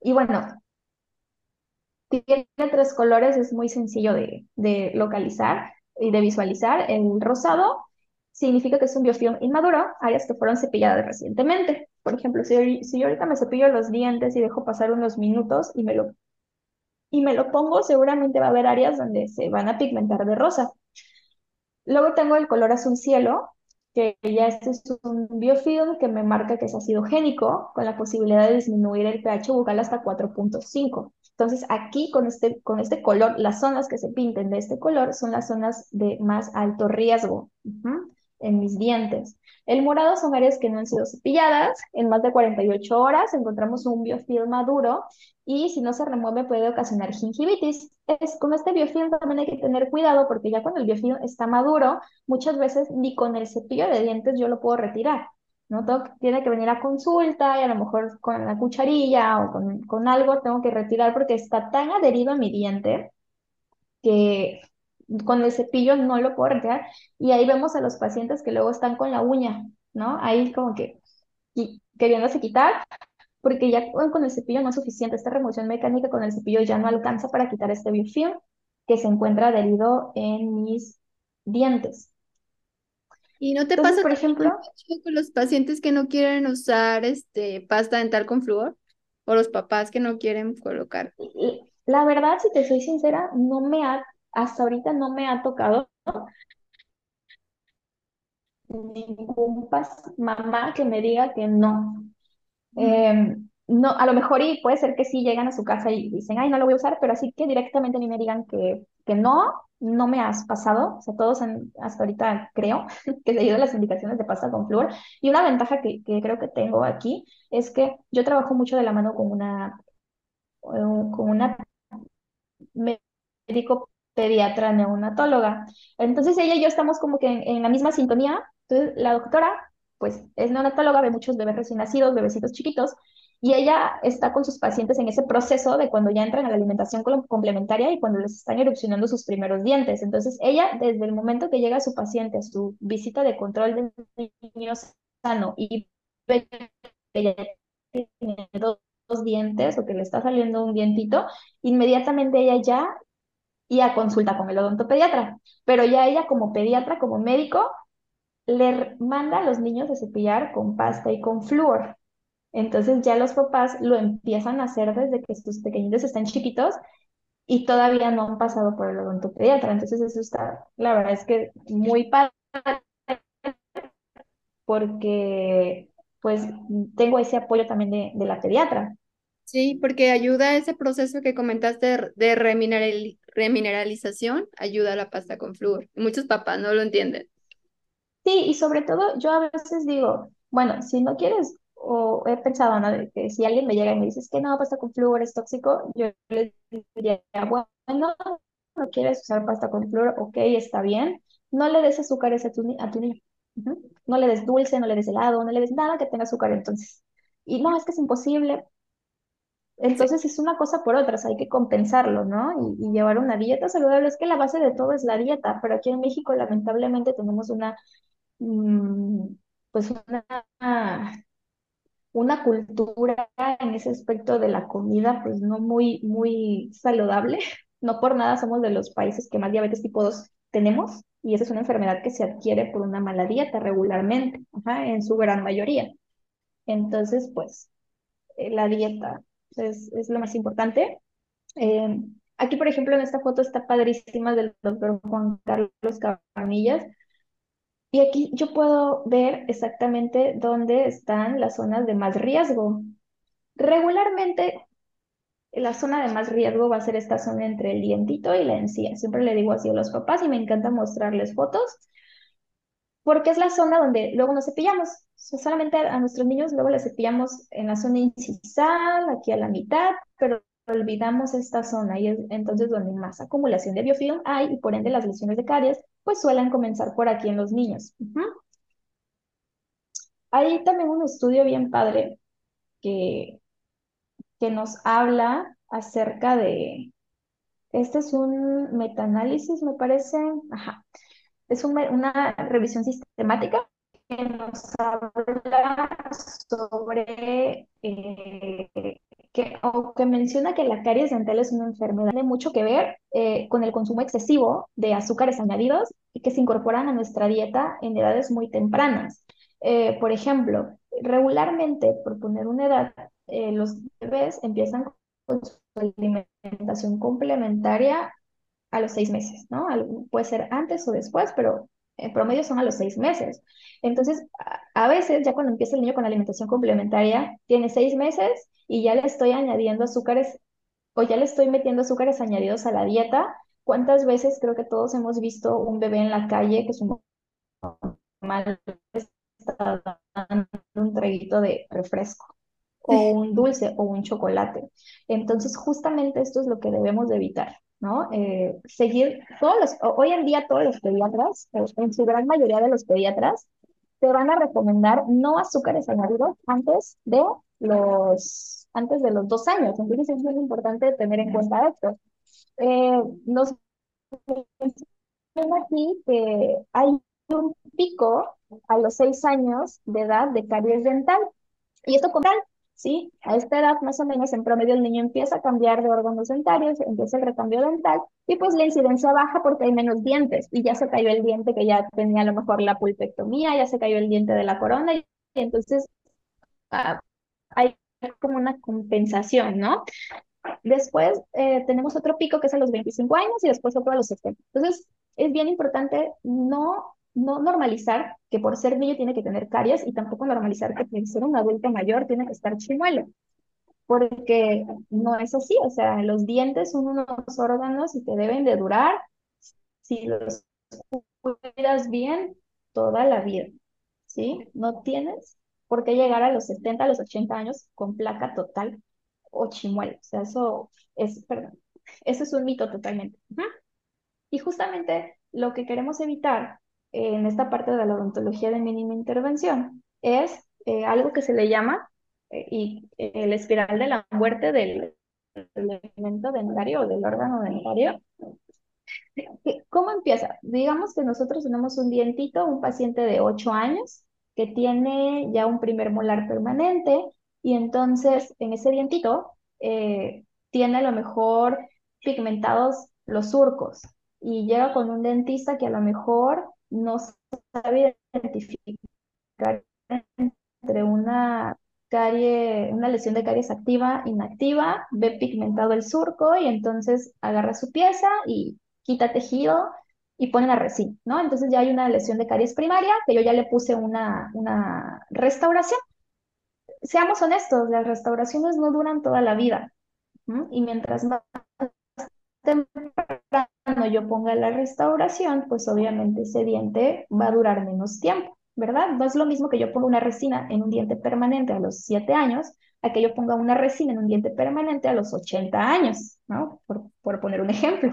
Y bueno, tiene 3 colores, es muy sencillo de localizar y de visualizar. El rosado significa que es un biofilm inmaduro, áreas que fueron cepilladas recientemente. Por ejemplo, si yo ahorita me cepillo los dientes y dejo pasar unos minutos y me lo pongo, seguramente va a haber áreas donde se van a pigmentar de rosa. Luego tengo el color azul cielo, que ya este es un biofilm que me marca que es ácido génico, con la posibilidad de disminuir el pH bucal hasta 4.5. Entonces aquí con este color, las zonas que se pinten de este color son las zonas de más alto riesgo en mis dientes. El morado son áreas que no han sido cepilladas. En más de 48 horas encontramos un biofilm maduro y si no se remueve puede ocasionar gingivitis. Con este biofilm también hay que tener cuidado porque ya cuando el biofilm está maduro, muchas veces ni con el cepillo de dientes yo lo puedo retirar, ¿no? Todo tiene que venir a consulta y a lo mejor con la cucharilla o con algo tengo que retirar porque está tan adherido a mi diente que con el cepillo no lo puedo retirar, y ahí vemos a los pacientes que luego están con la uña, ¿no? Ahí como que queriéndose quitar, porque ya con el cepillo no es suficiente, esta remoción mecánica con el cepillo ya no alcanza para quitar este biofilm que se encuentra adherido en mis dientes. ¿Y no te pasa, por ejemplo, con los pacientes que no quieren usar pasta dental con flúor? ¿O los papás que no quieren colocar? La verdad, si te soy sincera, hasta ahorita no me ha tocado ningún mamá que me diga que no. No, a lo mejor y puede ser que sí llegan a su casa y dicen, ay, no lo voy a usar, pero así que directamente a mí me digan que no me has pasado. O sea, todos hasta ahorita creo que seguido las indicaciones de pasta con flúor. Y una ventaja que creo que tengo aquí es que yo trabajo mucho de la mano con una médico pediatra neonatóloga. Entonces ella y yo estamos como que en la misma sintonía. Entonces la doctora, pues, es neonatóloga, ve muchos bebés recién nacidos, bebecitos chiquitos, y ella está con sus pacientes en ese proceso de cuando ya entran a la alimentación complementaria y cuando les están erupcionando sus primeros dientes. Entonces ella, desde el momento que llega su paciente a su visita de control de niño sano y ve que ya tiene dos dientes o que le está saliendo un dientito, inmediatamente ella ya y a consulta con el odontopediatra, pero ya ella como pediatra, como médico, le manda a los niños a cepillar con pasta y con flúor. Entonces ya los papás lo empiezan a hacer desde que sus pequeñitos están chiquitos y todavía no han pasado por el odontopediatra. Entonces eso está, la verdad es que muy padre, porque pues tengo ese apoyo también de la pediatra. Sí, porque ayuda a ese proceso que comentaste de remineralización, ayuda a la pasta con flúor. Muchos papás no lo entienden. Sí, y sobre todo yo a veces digo, bueno, si no quieres, o he pensado, ¿no? De que si alguien me llega y me dice, es que no, pasta con flúor es tóxico, yo les diría, bueno, no quieres usar pasta con flúor, ok, está bien, no le des azúcares a tu niño, no le des dulce, no le des helado, no le des nada que tenga azúcar, entonces. Y no, es que es imposible. Entonces es una cosa por otra, o sea, hay que compensarlo, ¿no? Y llevar una dieta saludable. Es que la base de todo es la dieta, pero aquí en México lamentablemente tenemos una cultura en ese aspecto de la comida, pues no muy, muy saludable. No por nada somos de los países que más diabetes tipo 2 tenemos, y esa es una enfermedad que se adquiere por una mala dieta regularmente, en su gran mayoría. Entonces, pues, la dieta es lo más importante. Aquí, por ejemplo, en esta foto está padrísima del doctor Juan Carlos Cabañillas, y aquí yo puedo ver exactamente dónde están las zonas de más riesgo. Regularmente la zona de más riesgo va a ser esta zona entre el dientito y la encía. Siempre le digo así a los papás y me encanta mostrarles fotos, porque es la zona donde luego nos cepillamos. Solamente a nuestros niños luego les cepillamos en la zona incisal, aquí a la mitad, pero olvidamos esta zona y es entonces donde más acumulación de biofilm hay, y por ende las lesiones de caries pues suelen comenzar por aquí en los niños. Hay también un estudio bien padre que nos habla acerca de... Este es un metaanálisis, me parece. Es una revisión sistemática que nos habla sobre, que menciona que la caries dental es una enfermedad. Tiene mucho que ver con el consumo excesivo de azúcares añadidos y que se incorporan a nuestra dieta en edades muy tempranas. Por ejemplo, regularmente, por poner una edad, los bebés empiezan con su alimentación complementaria a los 6 meses, ¿no? Puede ser antes o después, pero en promedio son a los 6 meses. Entonces, a veces, ya cuando empieza el niño con la alimentación complementaria, tiene 6 meses y ya le estoy añadiendo azúcares, o ya le estoy metiendo azúcares añadidos a la dieta. ¿Cuántas veces creo que todos hemos visto un bebé en la calle que su mamá está dando un traguito de refresco, o un dulce, o un chocolate? Entonces, justamente esto es lo que debemos de evitar, ¿no? Seguir hoy en día todos los pediatras, en su gran mayoría de los pediatras, te van a recomendar no azúcares añadidos antes de los 2 años. Entonces, es muy importante tener en cuenta esto. Nos mencionan aquí que hay un pico a los 6 años de edad de caries dental, y esto con tal, ¿sí? A esta edad, más o menos, en promedio el niño empieza a cambiar de órganos dentarios, empieza el recambio dental, y pues la incidencia baja porque hay menos dientes, y ya se cayó el diente que ya tenía a lo mejor la pulpectomía, ya se cayó el diente de la corona, y entonces hay como una compensación, ¿no? Después tenemos otro pico que es a los 25 años y después otro a los 60. Entonces, es bien importante no normalizar que por ser niño tiene que tener caries, y tampoco normalizar que por ser un adulto mayor tiene que estar chimuelo, porque no es así. O sea, los dientes son unos órganos y te deben de durar, si los cuidas bien, toda la vida, ¿sí? No tienes por qué llegar a los 70, a los 80 años con placa total o chimuelo. O sea, eso es un mito totalmente. Ajá. Y justamente lo que queremos evitar en esta parte de la odontología de mínima intervención es algo que se le llama la espiral de la muerte del elemento dentario o del órgano dentario. ¿Cómo empieza? Digamos que nosotros tenemos un dientito, un paciente de 8 años que tiene ya un primer molar permanente, y entonces en ese dientito tiene a lo mejor pigmentados los surcos, y llega con un dentista que a lo mejor no sabe identificar entre una lesión de caries activa, inactiva, ve pigmentado el surco y entonces agarra su pieza y quita tejido y ponen a resina, ¿no? Entonces ya hay una lesión de caries primaria que yo ya le puse una restauración. Seamos honestos, las restauraciones no duran toda la vida, y mientras más temprano yo ponga la restauración, pues obviamente ese diente va a durar menos tiempo, ¿verdad? No es lo mismo que yo ponga una resina en un diente permanente a los 7 años, a que yo ponga una resina en un diente permanente a los 80 años, ¿no? Por poner un ejemplo.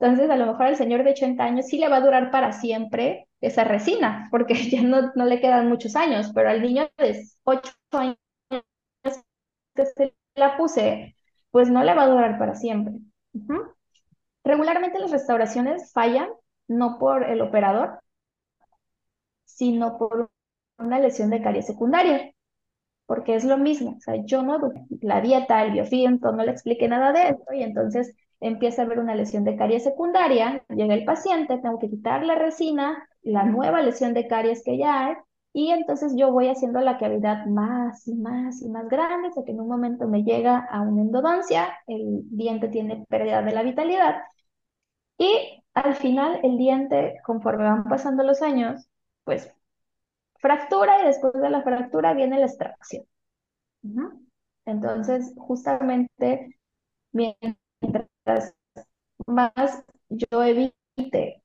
Entonces, a lo mejor al señor de 80 años sí le va a durar para siempre esa resina, porque ya no le quedan muchos años, pero al niño de 8 años que se la puse, pues no le va a durar para siempre. Uh-huh. Regularmente las restauraciones fallan, no por el operador, sino por una lesión de caries secundaria, porque es lo mismo. O sea, yo no eduqué la dieta, el biofilm, no le expliqué nada de esto, y entonces empieza a haber una lesión de caries secundaria, llega el paciente, tengo que quitar la resina, la nueva lesión de caries que ya hay, y entonces yo voy haciendo la cavidad más y más y más grande, hasta que en un momento me llega a una endodoncia, el diente tiene pérdida de la vitalidad, y al final el diente, conforme van pasando los años, pues fractura, y después de la fractura viene la extracción. Entonces, justamente, mientras más yo evite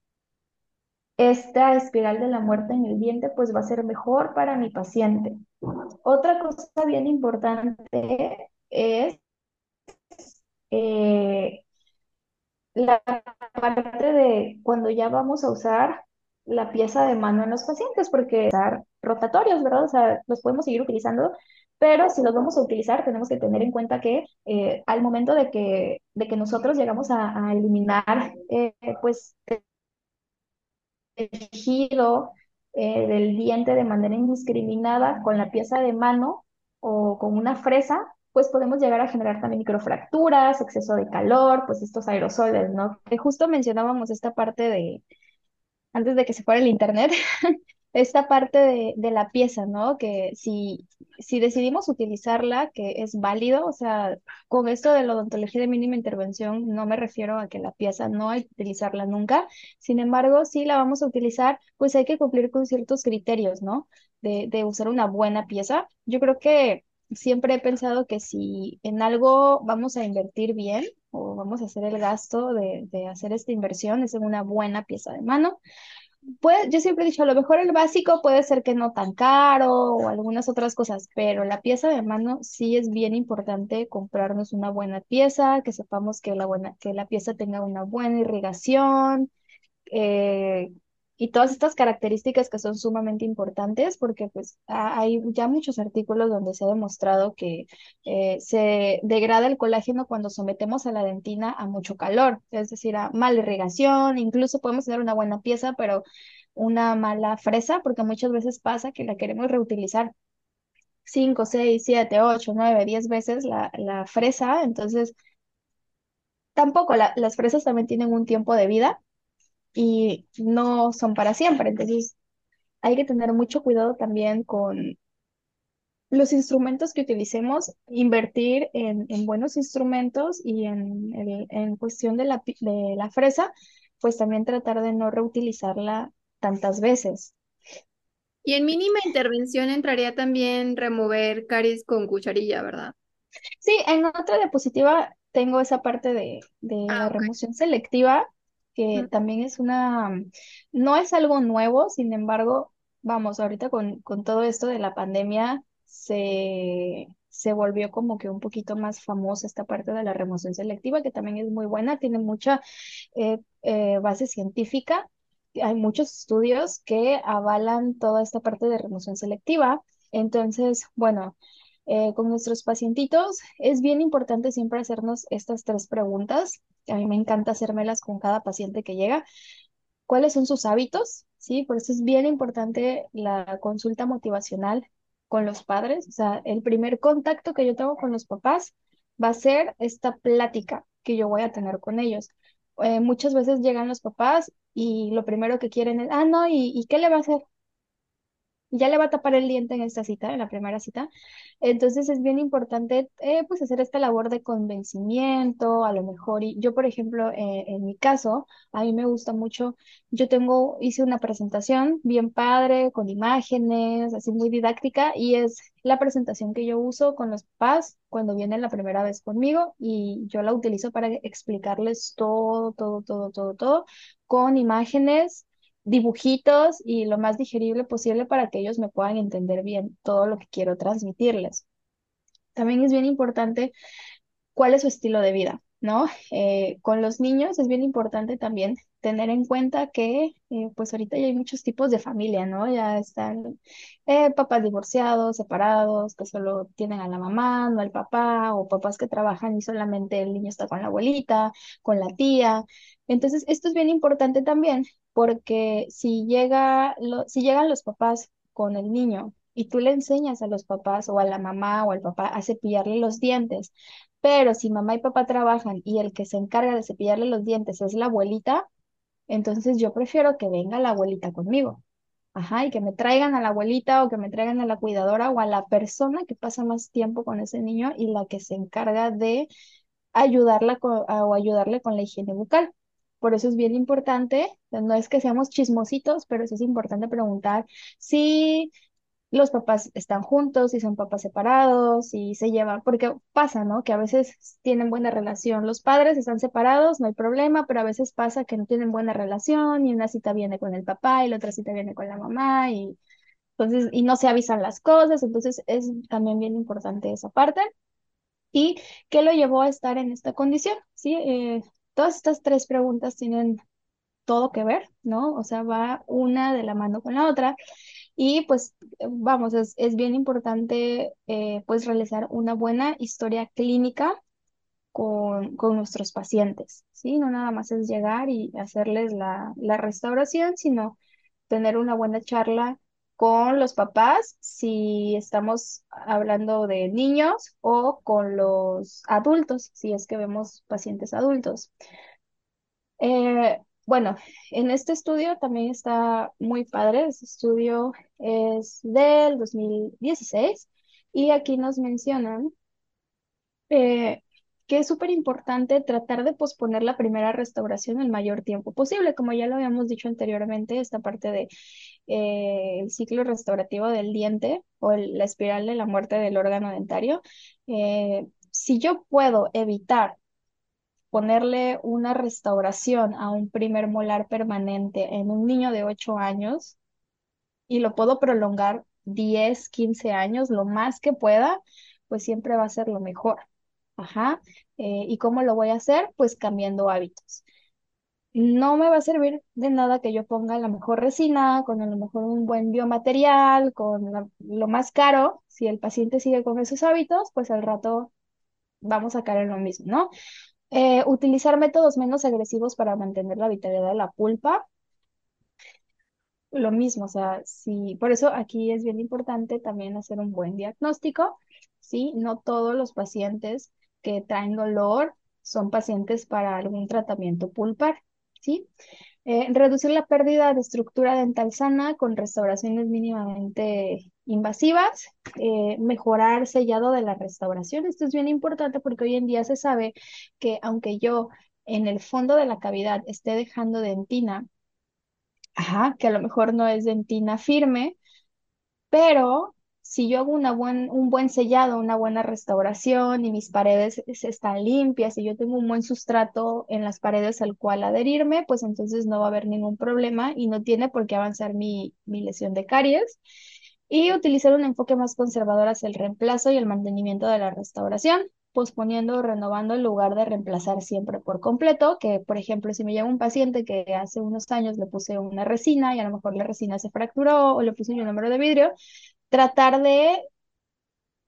esta espiral de la muerte en el diente, pues va a ser mejor para mi paciente. Otra cosa bien importante es la parte de cuando ya vamos a usar la pieza de mano en los pacientes, porque son rotatorios, ¿verdad? O sea, los podemos seguir utilizando, pero si los vamos a utilizar, tenemos que tener en cuenta que al momento de que nosotros llegamos a eliminar pues el tejido del diente de manera indiscriminada con la pieza de mano o con una fresa, pues podemos llegar a generar también microfracturas, exceso de calor, pues estos aerosoles, ¿no? Que justo mencionábamos esta parte antes de que se fuera el internet esta parte de la pieza, ¿no? Que si decidimos utilizarla, que es válido, o sea, con esto de la odontología de mínima intervención no me refiero a que la pieza no hay que utilizarla nunca, sin embargo, si la vamos a utilizar, pues hay que cumplir con ciertos criterios, ¿no? De usar una buena pieza. Yo creo que siempre he pensado que si en algo vamos a invertir bien, o vamos a hacer el gasto de hacer esta inversión, es en una buena pieza de mano. Pues yo siempre he dicho, a lo mejor el básico puede ser que no tan caro o algunas otras cosas, pero la pieza de mano sí es bien importante comprarnos una buena pieza, que sepamos que la pieza tenga una buena irrigación y todas estas características que son sumamente importantes porque pues hay ya muchos artículos donde se ha demostrado que se degrada el colágeno cuando sometemos a la dentina a mucho calor, es decir, a mala irrigación, incluso podemos tener una buena pieza, pero una mala fresa, porque muchas veces pasa que la queremos reutilizar 5, 6, 7, 8, 9, 10 veces la fresa, entonces tampoco las fresas también tienen un tiempo de vida, y no son para siempre, entonces hay que tener mucho cuidado también con los instrumentos que utilicemos, invertir en buenos instrumentos y en cuestión de la fresa, pues también tratar de no reutilizarla tantas veces. Y en mínima intervención entraría también remover caries con cucharilla, ¿verdad? Sí, en otra diapositiva tengo esa parte de la remoción selectiva, que también es no es algo nuevo, sin embargo, vamos, ahorita con todo esto de la pandemia se volvió como que un poquito más famosa esta parte de la remoción selectiva, que también es muy buena, tiene mucha base científica, hay muchos estudios que avalan toda esta parte de remoción selectiva, entonces, bueno, con nuestros pacientitos es bien importante siempre hacernos estas tres preguntas. A mí me encanta hacérmelas con cada paciente que llega. ¿Cuáles son sus hábitos? ¿Sí? Por eso es bien importante la consulta motivacional con los padres. O sea, el primer contacto que yo tengo con los papás va a ser esta plática que yo voy a tener con ellos. Muchas veces llegan los papás y lo primero que quieren es, no, ¿y qué le va a hacer? Ya le va a tapar el diente en esta cita, en la primera cita. Entonces es bien importante pues hacer esta labor de convencimiento, a lo mejor. Y yo, por ejemplo, en mi caso, a mí me gusta mucho, hice una presentación bien padre, con imágenes, así muy didáctica, y es la presentación que yo uso con los papás cuando vienen la primera vez conmigo, y yo la utilizo para explicarles todo, con imágenes, dibujitos y lo más digerible posible para que ellos me puedan entender bien todo lo que quiero transmitirles. También es bien importante cuál es su estilo de vida, ¿no? Con los niños es bien importante también tener en cuenta que pues ahorita ya hay muchos tipos de familia, ¿no? Ya están papás divorciados, separados, que solo tienen a la mamá, no al papá, o papás que trabajan y solamente el niño está con la abuelita, con la tía. Entonces esto es bien importante también, porque si llegan los papás con el niño y tú le enseñas a los papás o a la mamá o al papá a cepillarle los dientes, pero si mamá y papá trabajan y el que se encarga de cepillarle los dientes es la abuelita, entonces yo prefiero que venga la abuelita conmigo. Y que me traigan a la abuelita o que me traigan a la cuidadora o a la persona que pasa más tiempo con ese niño y la que se encarga de ayudarle con la higiene bucal. Por eso es bien importante, no es que seamos chismositos, pero sí es importante preguntar si los papás están juntos, si son papás separados, si se llevan, porque pasa, ¿no? Que a veces tienen buena relación, los padres están separados, no hay problema, pero a veces pasa que no tienen buena relación y una cita viene con el papá y la otra cita viene con la mamá y entonces no se avisan las cosas, entonces es también bien importante esa parte. ¿Y qué lo llevó a estar en esta condición? ¿Sí? Todas estas tres preguntas tienen todo que ver, ¿no? O sea, va una de la mano con la otra y pues vamos, es bien importante pues realizar una buena historia clínica con nuestros pacientes, ¿sí? No nada más es llegar y hacerles la restauración, sino tener una buena charla con los papás, si estamos hablando de niños, o con los adultos, si es que vemos pacientes adultos. Bueno, en este estudio también está muy padre. Este estudio es del 2016 y aquí nos mencionan que es súper importante tratar de posponer la primera restauración el mayor tiempo posible, como ya lo habíamos dicho anteriormente, esta parte de el ciclo restaurativo del diente o la espiral de la muerte del órgano dentario. Si yo puedo evitar ponerle una restauración a un primer molar permanente en un niño de 8 años y lo puedo prolongar 10, 15 años, lo más que pueda, pues siempre va a ser lo mejor. Ajá. ¿Y cómo lo voy a hacer? Pues cambiando hábitos. No me va a servir de nada que yo ponga la mejor resina, con a lo mejor un buen biomaterial, con lo más caro. Si el paciente sigue con esos hábitos, pues al rato vamos a caer en lo mismo, ¿no? Utilizar métodos menos agresivos para mantener la vitalidad de la pulpa. Lo mismo, o sea, sí, por eso aquí es bien importante también hacer un buen diagnóstico, ¿sí? No todos los pacientes que traen dolor son pacientes para algún tratamiento pulpar, ¿sí? Reducir la pérdida de estructura dental sana con restauraciones mínimamente invasivas, mejorar sellado de la restauración. Esto es bien importante porque hoy en día se sabe que aunque yo en el fondo de la cavidad esté dejando dentina, ajá, que a lo mejor no es dentina firme, pero si yo hago un buen sellado, una buena restauración y mis paredes están limpias y yo tengo un buen sustrato en las paredes al cual adherirme, pues entonces no va a haber ningún problema y no tiene por qué avanzar mi lesión de caries. Y utilizar un enfoque más conservador hacia el reemplazo y el mantenimiento de la restauración, posponiendo o renovando en lugar de reemplazar siempre por completo, que por ejemplo si me llega un paciente que hace unos años le puse una resina y a lo mejor la resina se fracturó o le puse un número de vidrio, tratar de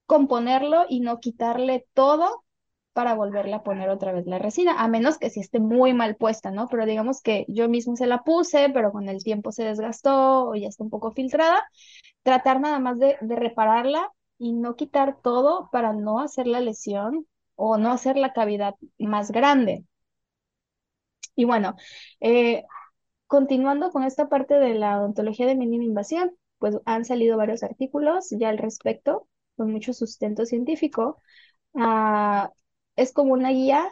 componerlo y no quitarle todo para volverle a poner otra vez la resina, a menos que sí esté muy mal puesta, ¿no? Pero digamos que yo mismo se la puse, pero con el tiempo se desgastó o ya está un poco filtrada, tratar nada más de repararla y no quitar todo para no hacer la lesión o no hacer la cavidad más grande. Y bueno, continuando con esta parte de la odontología de mínima invasión, pues han salido varios artículos ya al respecto, con mucho sustento científico. Es como una guía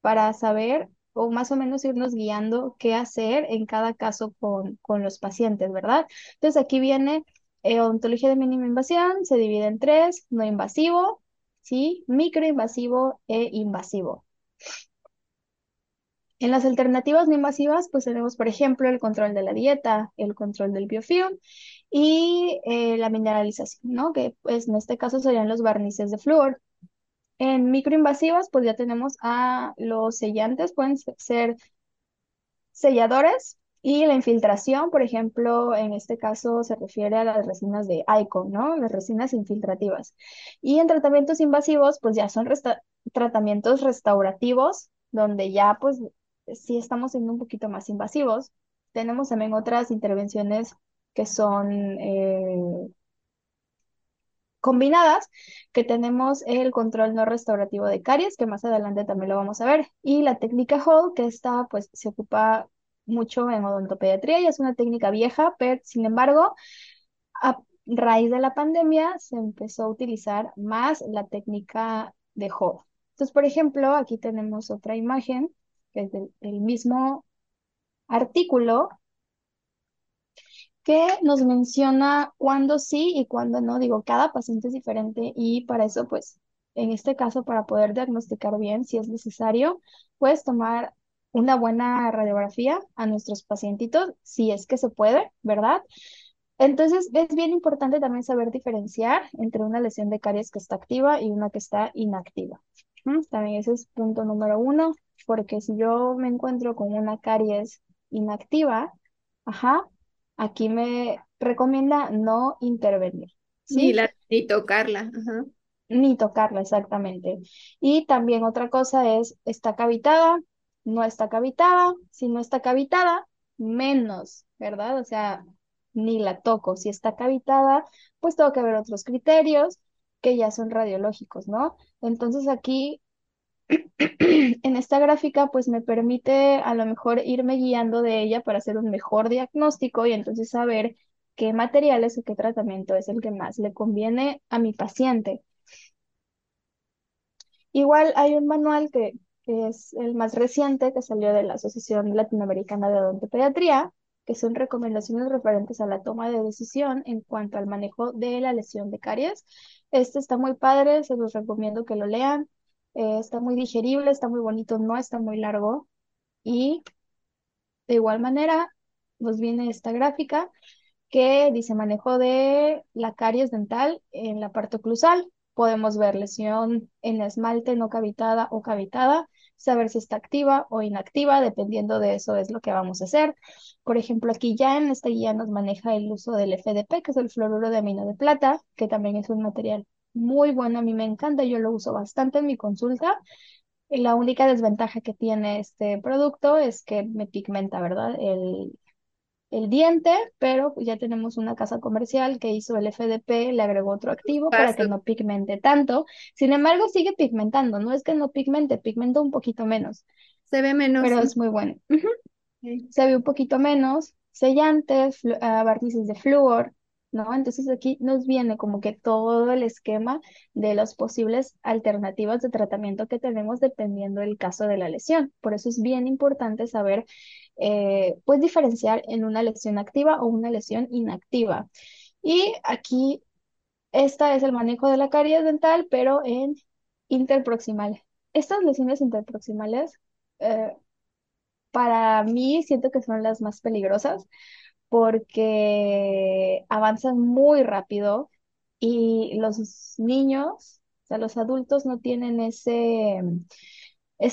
para saber o más o menos irnos guiando qué hacer en cada caso con los pacientes, ¿verdad? Entonces aquí viene... odontología de mínima invasión se divide en tres: no invasivo, ¿sí? Microinvasivo e invasivo. En las alternativas no invasivas, pues tenemos, por ejemplo, el control de la dieta, el control del biofilm y la mineralización, ¿no? Que pues, en este caso serían los barnices de flúor. En microinvasivas, pues ya tenemos a los sellantes, pueden ser selladores. Y la infiltración, por ejemplo, en este caso se refiere a las resinas de Icon, ¿no? Las resinas infiltrativas. Y en tratamientos invasivos, pues ya son tratamientos restaurativos, donde ya, pues, sí estamos siendo un poquito más invasivos. Tenemos también otras intervenciones que son combinadas, que tenemos el control no restaurativo de caries, que más adelante también lo vamos a ver, y la técnica HOLD, que esta, pues, se ocupa mucho en odontopediatría y es una técnica vieja, pero sin embargo, a raíz de la pandemia se empezó a utilizar más la técnica de HOLD. Entonces, por ejemplo, aquí tenemos otra imagen que es del mismo artículo que nos menciona cuándo sí y cuándo no. Digo, cada paciente es diferente y para eso, pues, en este caso, para poder diagnosticar bien, si es necesario, puedes tomar una buena radiografía a nuestros pacientitos, si es que se puede, ¿verdad? Entonces, es bien importante también saber diferenciar entre una lesión de caries que está activa y una que está inactiva. También ese es punto número 1, porque si yo me encuentro con una caries inactiva, ajá, aquí me recomienda no intervenir, ¿sí? Ni tocarla, ajá. Ni tocarla, exactamente. Y también otra cosa es, ¿está cavitada? No está cavitada, si no está cavitada, menos, ¿verdad? O sea, ni la toco. Si está cavitada, pues tengo que ver otros criterios que ya son radiológicos, ¿no? Entonces aquí En esta gráfica pues me permite a lo mejor irme guiando de ella para hacer un mejor diagnóstico y entonces saber qué materiales o qué tratamiento es el que más le conviene a mi paciente. Igual hay un manual que es el más reciente que salió de la Asociación Latinoamericana de Odontopediatría, que son recomendaciones referentes a la toma de decisión en cuanto al manejo de la lesión de caries. Este está muy padre, se los recomiendo que lo lean. Está muy digerible, está muy bonito, no está muy largo. Y de igual manera nos viene esta gráfica que dice manejo de la caries dental en la parte oclusal. Podemos ver lesión en esmalte no cavitada o cavitada, saber si está activa o inactiva, dependiendo de eso es lo que vamos a hacer. Por ejemplo, aquí ya en esta guía nos maneja el uso del FDP, que es el fluoruro de amino de plata, que también es un material muy bueno, a mí me encanta, yo lo uso bastante en mi consulta. La única desventaja que tiene este producto es que me pigmenta, ¿verdad? El diente, pero ya tenemos una casa comercial que hizo el FDP, le agregó otro activo para que no pigmente tanto. Sin embargo, sigue pigmentando, no es que no pigmente, pigmenta un poquito menos. Se ve menos. Pero es muy bueno. Uh-huh. Sí. Se ve un poquito menos, sellantes, barnices de flúor, ¿no? Entonces aquí nos viene como que todo el esquema de las posibles alternativas de tratamiento que tenemos dependiendo del caso de la lesión. Por eso es bien importante saber, pues diferenciar en una lesión activa o una lesión inactiva. Y aquí, esta es el manejo de la caries dental, pero en interproximal. Estas lesiones interproximales, para mí siento que son las más peligrosas, porque avanzan muy rápido y los niños, o sea, los adultos no tienen esa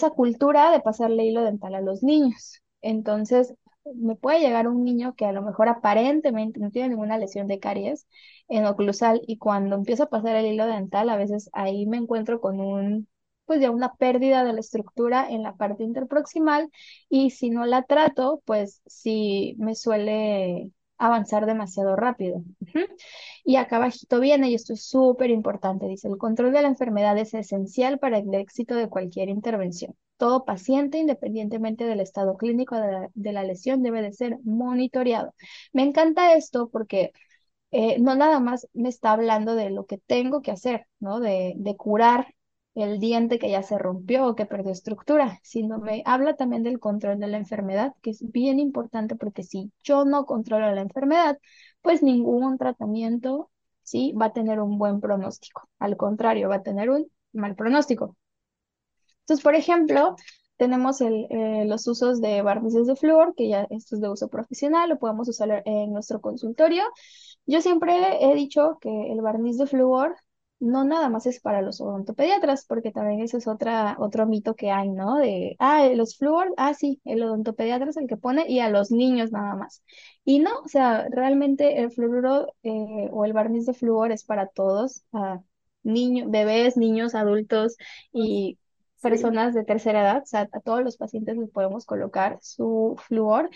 cultura de pasarle hilo dental a los niños. Entonces, me puede llegar un niño que a lo mejor aparentemente no tiene ninguna lesión de caries en oclusal y cuando empiezo a pasar el hilo dental, a veces ahí me encuentro con pues ya una pérdida de la estructura en la parte interproximal y si no la trato, pues sí me suele avanzar demasiado rápido. Uh-huh. Y acá abajito viene, y esto es súper importante, dice, el control de la enfermedad es esencial para el éxito de cualquier intervención. Todo paciente, independientemente del estado clínico de la lesión, debe de ser monitoreado. Me encanta esto porque no nada más me está hablando de lo que tengo que hacer, ¿no? De curar el diente que ya se rompió o que perdió estructura, sino me habla también del control de la enfermedad, que es bien importante porque si yo no controlo la enfermedad, pues ningún tratamiento, ¿sí?, va a tener un buen pronóstico. Al contrario, va a tener un mal pronóstico. Entonces, por ejemplo, tenemos los usos de barnices de flúor, que ya esto es de uso profesional, lo podemos usar en nuestro consultorio. Yo siempre he dicho que el barniz de flúor no nada más es para los odontopediatras, porque también ese es otro mito que hay, ¿no? De, los flúor, sí, el odontopediatra es el que pone, y a los niños nada más. Y no, o sea, realmente el fluoruro o el barniz de flúor es para todos, bebés, niños, adultos y personas de tercera edad, o sea, a todos los pacientes les podemos colocar su flúor.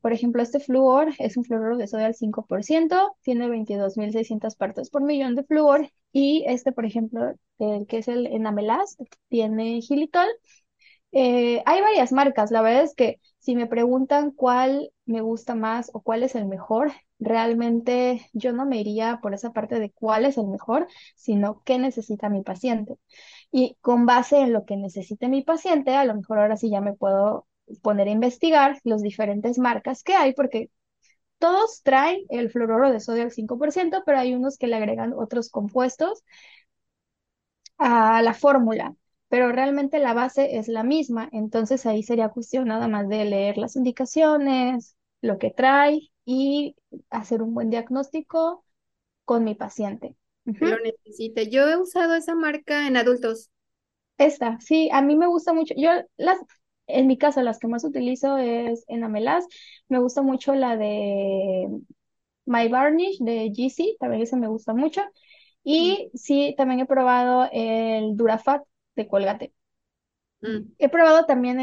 Por ejemplo, este flúor es un fluoruro de sodio al 5%, tiene 22.600 partes por millón de flúor y este, por ejemplo, el que es el enamelaz, tiene xilitol. Hay varias marcas, la verdad es que si me preguntan cuál me gusta más o cuál es el mejor, realmente yo no me iría por esa parte de cuál es el mejor, sino qué necesita mi paciente. Y con base en lo que necesite mi paciente, a lo mejor ahora sí ya me puedo poner a investigar las diferentes marcas que hay, porque todos traen el fluoruro de sodio al 5%, pero hay unos que le agregan otros compuestos a la fórmula, pero realmente la base es la misma, entonces ahí sería cuestión nada más de leer las indicaciones, lo que trae y hacer un buen diagnóstico con mi paciente. Uh-huh. Lo necesite. Yo he usado esa marca en adultos. Esta, sí, a mí me gusta mucho. En mi caso, las que más utilizo es enamelaz. Me gusta mucho la de My Varnish de GC, también esa me gusta mucho. Y sí, también he probado el Durafat de Colgate. He probado también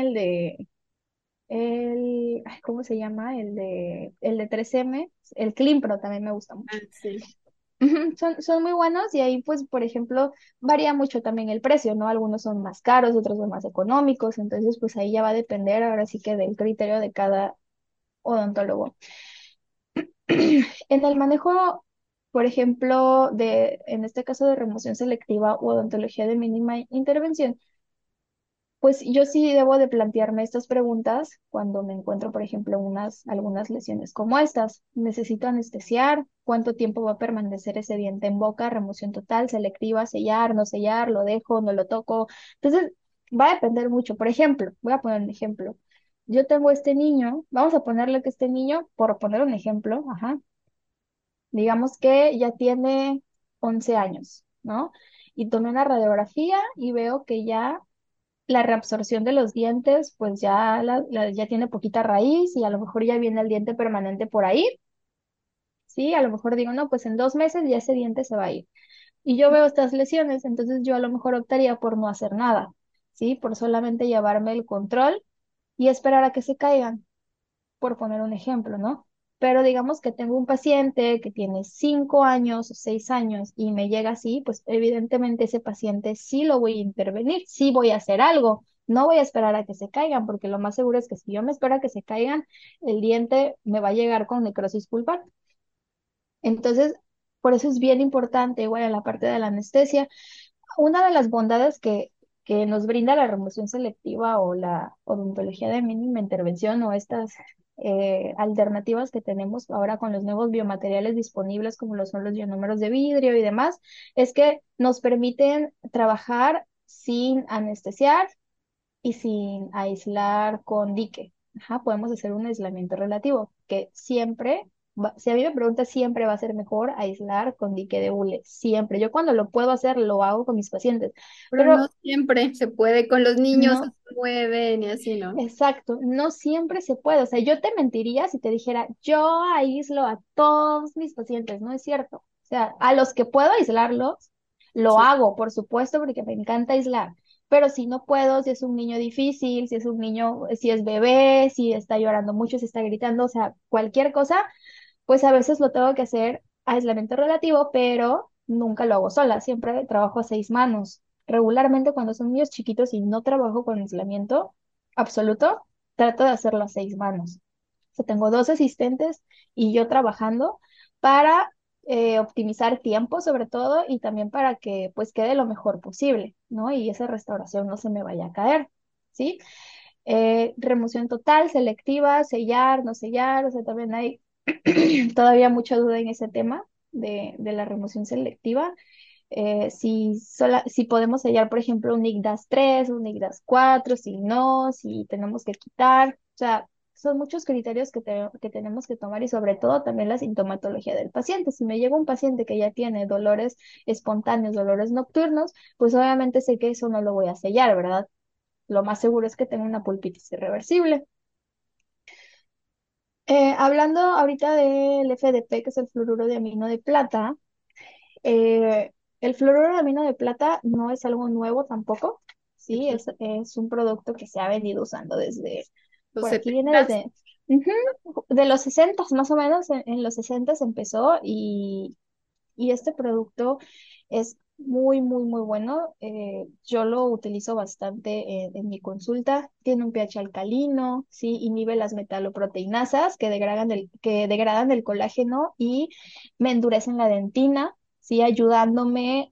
¿cómo se llama? El de 3M, el Clinpro también me gusta mucho. Sí. Ujú, son muy buenos y ahí, pues, por ejemplo, varía mucho también el precio, ¿no? Algunos son más caros, otros son más económicos, entonces, pues ahí ya va a depender ahora sí que del criterio de cada odontólogo. En el manejo, por ejemplo, en este caso de remoción selectiva u odontología de mínima intervención, pues yo sí debo de plantearme estas preguntas cuando me encuentro, por ejemplo, algunas lesiones como estas. ¿Necesito anestesiar? ¿Cuánto tiempo va a permanecer ese diente en boca? ¿Remoción total, selectiva, sellar, no sellar? ¿Lo dejo, no lo toco? Entonces, va a depender mucho. Por ejemplo, voy a poner un ejemplo. Yo tengo este niño, vamos a ponerle que este niño, por poner un ejemplo, digamos que ya tiene 11 años, ¿no? Y tomé una radiografía y veo que ya la reabsorción de los dientes, pues ya, ya tiene poquita raíz y a lo mejor ya viene el diente permanente por ahí, ¿sí? A lo mejor digo, no, pues en 2 meses ya ese diente se va a ir. Y yo veo estas lesiones, entonces yo a lo mejor optaría por no hacer nada, ¿sí? Por solamente llevarme el control y esperar a que se caigan, por poner un ejemplo, ¿no? Pero digamos que tengo un paciente que tiene 5 años o 6 años y me llega así, pues evidentemente ese paciente sí lo voy a intervenir, sí voy a hacer algo, no voy a esperar a que se caigan, porque lo más seguro es que si yo me espero a que se caigan, el diente me va a llegar con necrosis pulpar. Entonces, por eso es bien importante, igual en la parte de la anestesia, una de las bondades que nos brinda la remoción selectiva o la odontología de mínima intervención o estas alternativas que tenemos ahora con los nuevos biomateriales disponibles como lo son los ionómeros de vidrio y demás, es que nos permiten trabajar sin anestesiar y sin aislar con dique. Podemos hacer un aislamiento relativo, que siempre, si a mí me pregunta, siempre va a ser mejor aislar con dique de hule, siempre. Yo cuando lo puedo hacer, lo hago con mis pacientes, Pero no pero siempre se puede, con los niños no. se mueven y así, ¿no? Exacto, no siempre se puede. O sea, yo te mentiría si te dijera, yo aíslo a todos mis pacientes, no es cierto. O sea, a los que puedo aislarlos, lo Sí. hago, por supuesto, porque me encanta aislar. Pero si no puedo, si es un niño difícil, si es un niño, si es bebé, si está llorando mucho, si está gritando, o sea, cualquier cosa, pues a veces lo tengo que hacer aislamiento relativo, pero nunca lo hago sola, siempre trabajo a 6 manos. Regularmente cuando son niños chiquitos y no trabajo con aislamiento absoluto, trato de hacerlo a 6 manos. O sea, tengo 2 asistentes y yo trabajando para optimizar tiempo sobre todo y también para que pues quede lo mejor posible, ¿no? Y esa restauración no se me vaya a caer, ¿sí? Remoción total, selectiva, sellar, no sellar, o sea, también hay todavía mucha duda en ese tema de la remoción selectiva. Si podemos sellar, por ejemplo, un ICDAS 3, un ICDAS 4, si no, si tenemos que quitar. O sea, son muchos criterios que tenemos que tomar y sobre todo también la sintomatología del paciente. Si me llega un paciente que ya tiene dolores espontáneos, dolores nocturnos, pues obviamente sé que eso no lo voy a sellar, ¿verdad? Lo más seguro es que tenga una pulpitis irreversible. Hablando ahorita del FDP, que es el fluoruro de amino de plata, el fluoruro de amino de plata no es algo nuevo tampoco, ¿sí? Ujú. Es un producto que se ha venido usando desde, Los por aquí viene 70s. desde, de los 60 más o menos, en los 60 empezó y este producto es muy, muy, muy bueno. Yo lo utilizo bastante en mi consulta. Tiene un pH alcalino, ¿sí? Inhibe las metaloproteinasas que degradan el colágeno y me endurecen la dentina, ¿sí? Ayudándome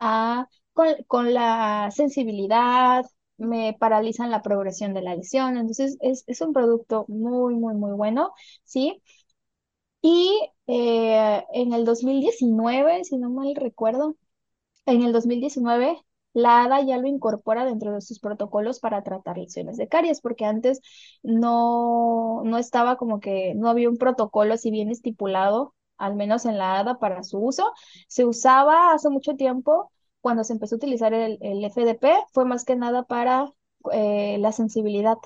con la sensibilidad, me paralizan la progresión de la lesión. Entonces, es un producto muy, muy, muy bueno, ¿sí? Y en el 2019, si no mal recuerdo, en el 2019, la ADA ya lo incorpora dentro de sus protocolos para tratar lesiones de caries, porque antes no estaba como que no había un protocolo así bien estipulado, al menos en la ADA, para su uso. Se usaba hace mucho tiempo, cuando se empezó a utilizar el FDP, fue más que nada para la sensibilidad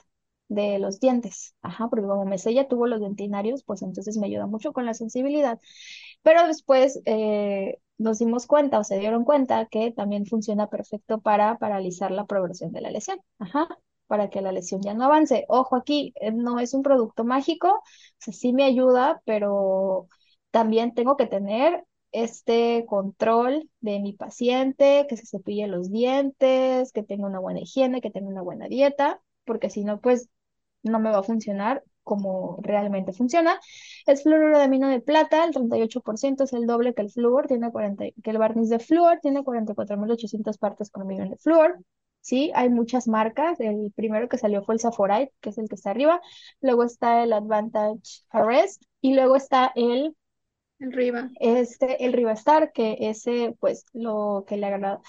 de los dientes, porque como me sella tuvo los dentinarios, pues entonces me ayuda mucho con la sensibilidad. Pero después nos dimos cuenta o se dieron cuenta que también funciona perfecto para paralizar la progresión de la lesión, para que la lesión ya no avance. Ojo aquí, no es un producto mágico, o sea, sí me ayuda, pero también tengo que tener este control de mi paciente, que se cepille los dientes, que tenga una buena higiene, que tenga una buena dieta, porque si no, pues no me va a funcionar como realmente funciona. El fluoruramino de plata, el 38%, es el doble que el flúor, que el barniz de flúor, tiene 44.800 partes por millón de flúor. Sí, hay muchas marcas. El primero que salió fue el Saforide, que es el que está arriba. Luego está el Advantage Arrest. Y luego está el Riva Star, que ese, pues, lo que le agregaron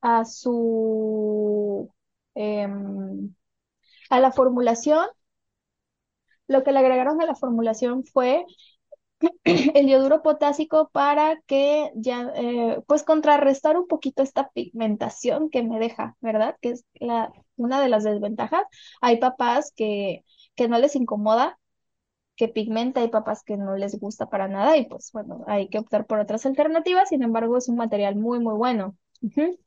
a su... a la formulación, lo que le agregaron a la formulación fue el yoduro potásico para que ya, pues contrarrestar un poquito esta pigmentación que me deja, ¿verdad? Que es una de las desventajas. Hay papás que no les incomoda que pigmenta, hay papás que no les gusta para nada y pues bueno, hay que optar por otras alternativas, sin embargo es un material muy muy bueno.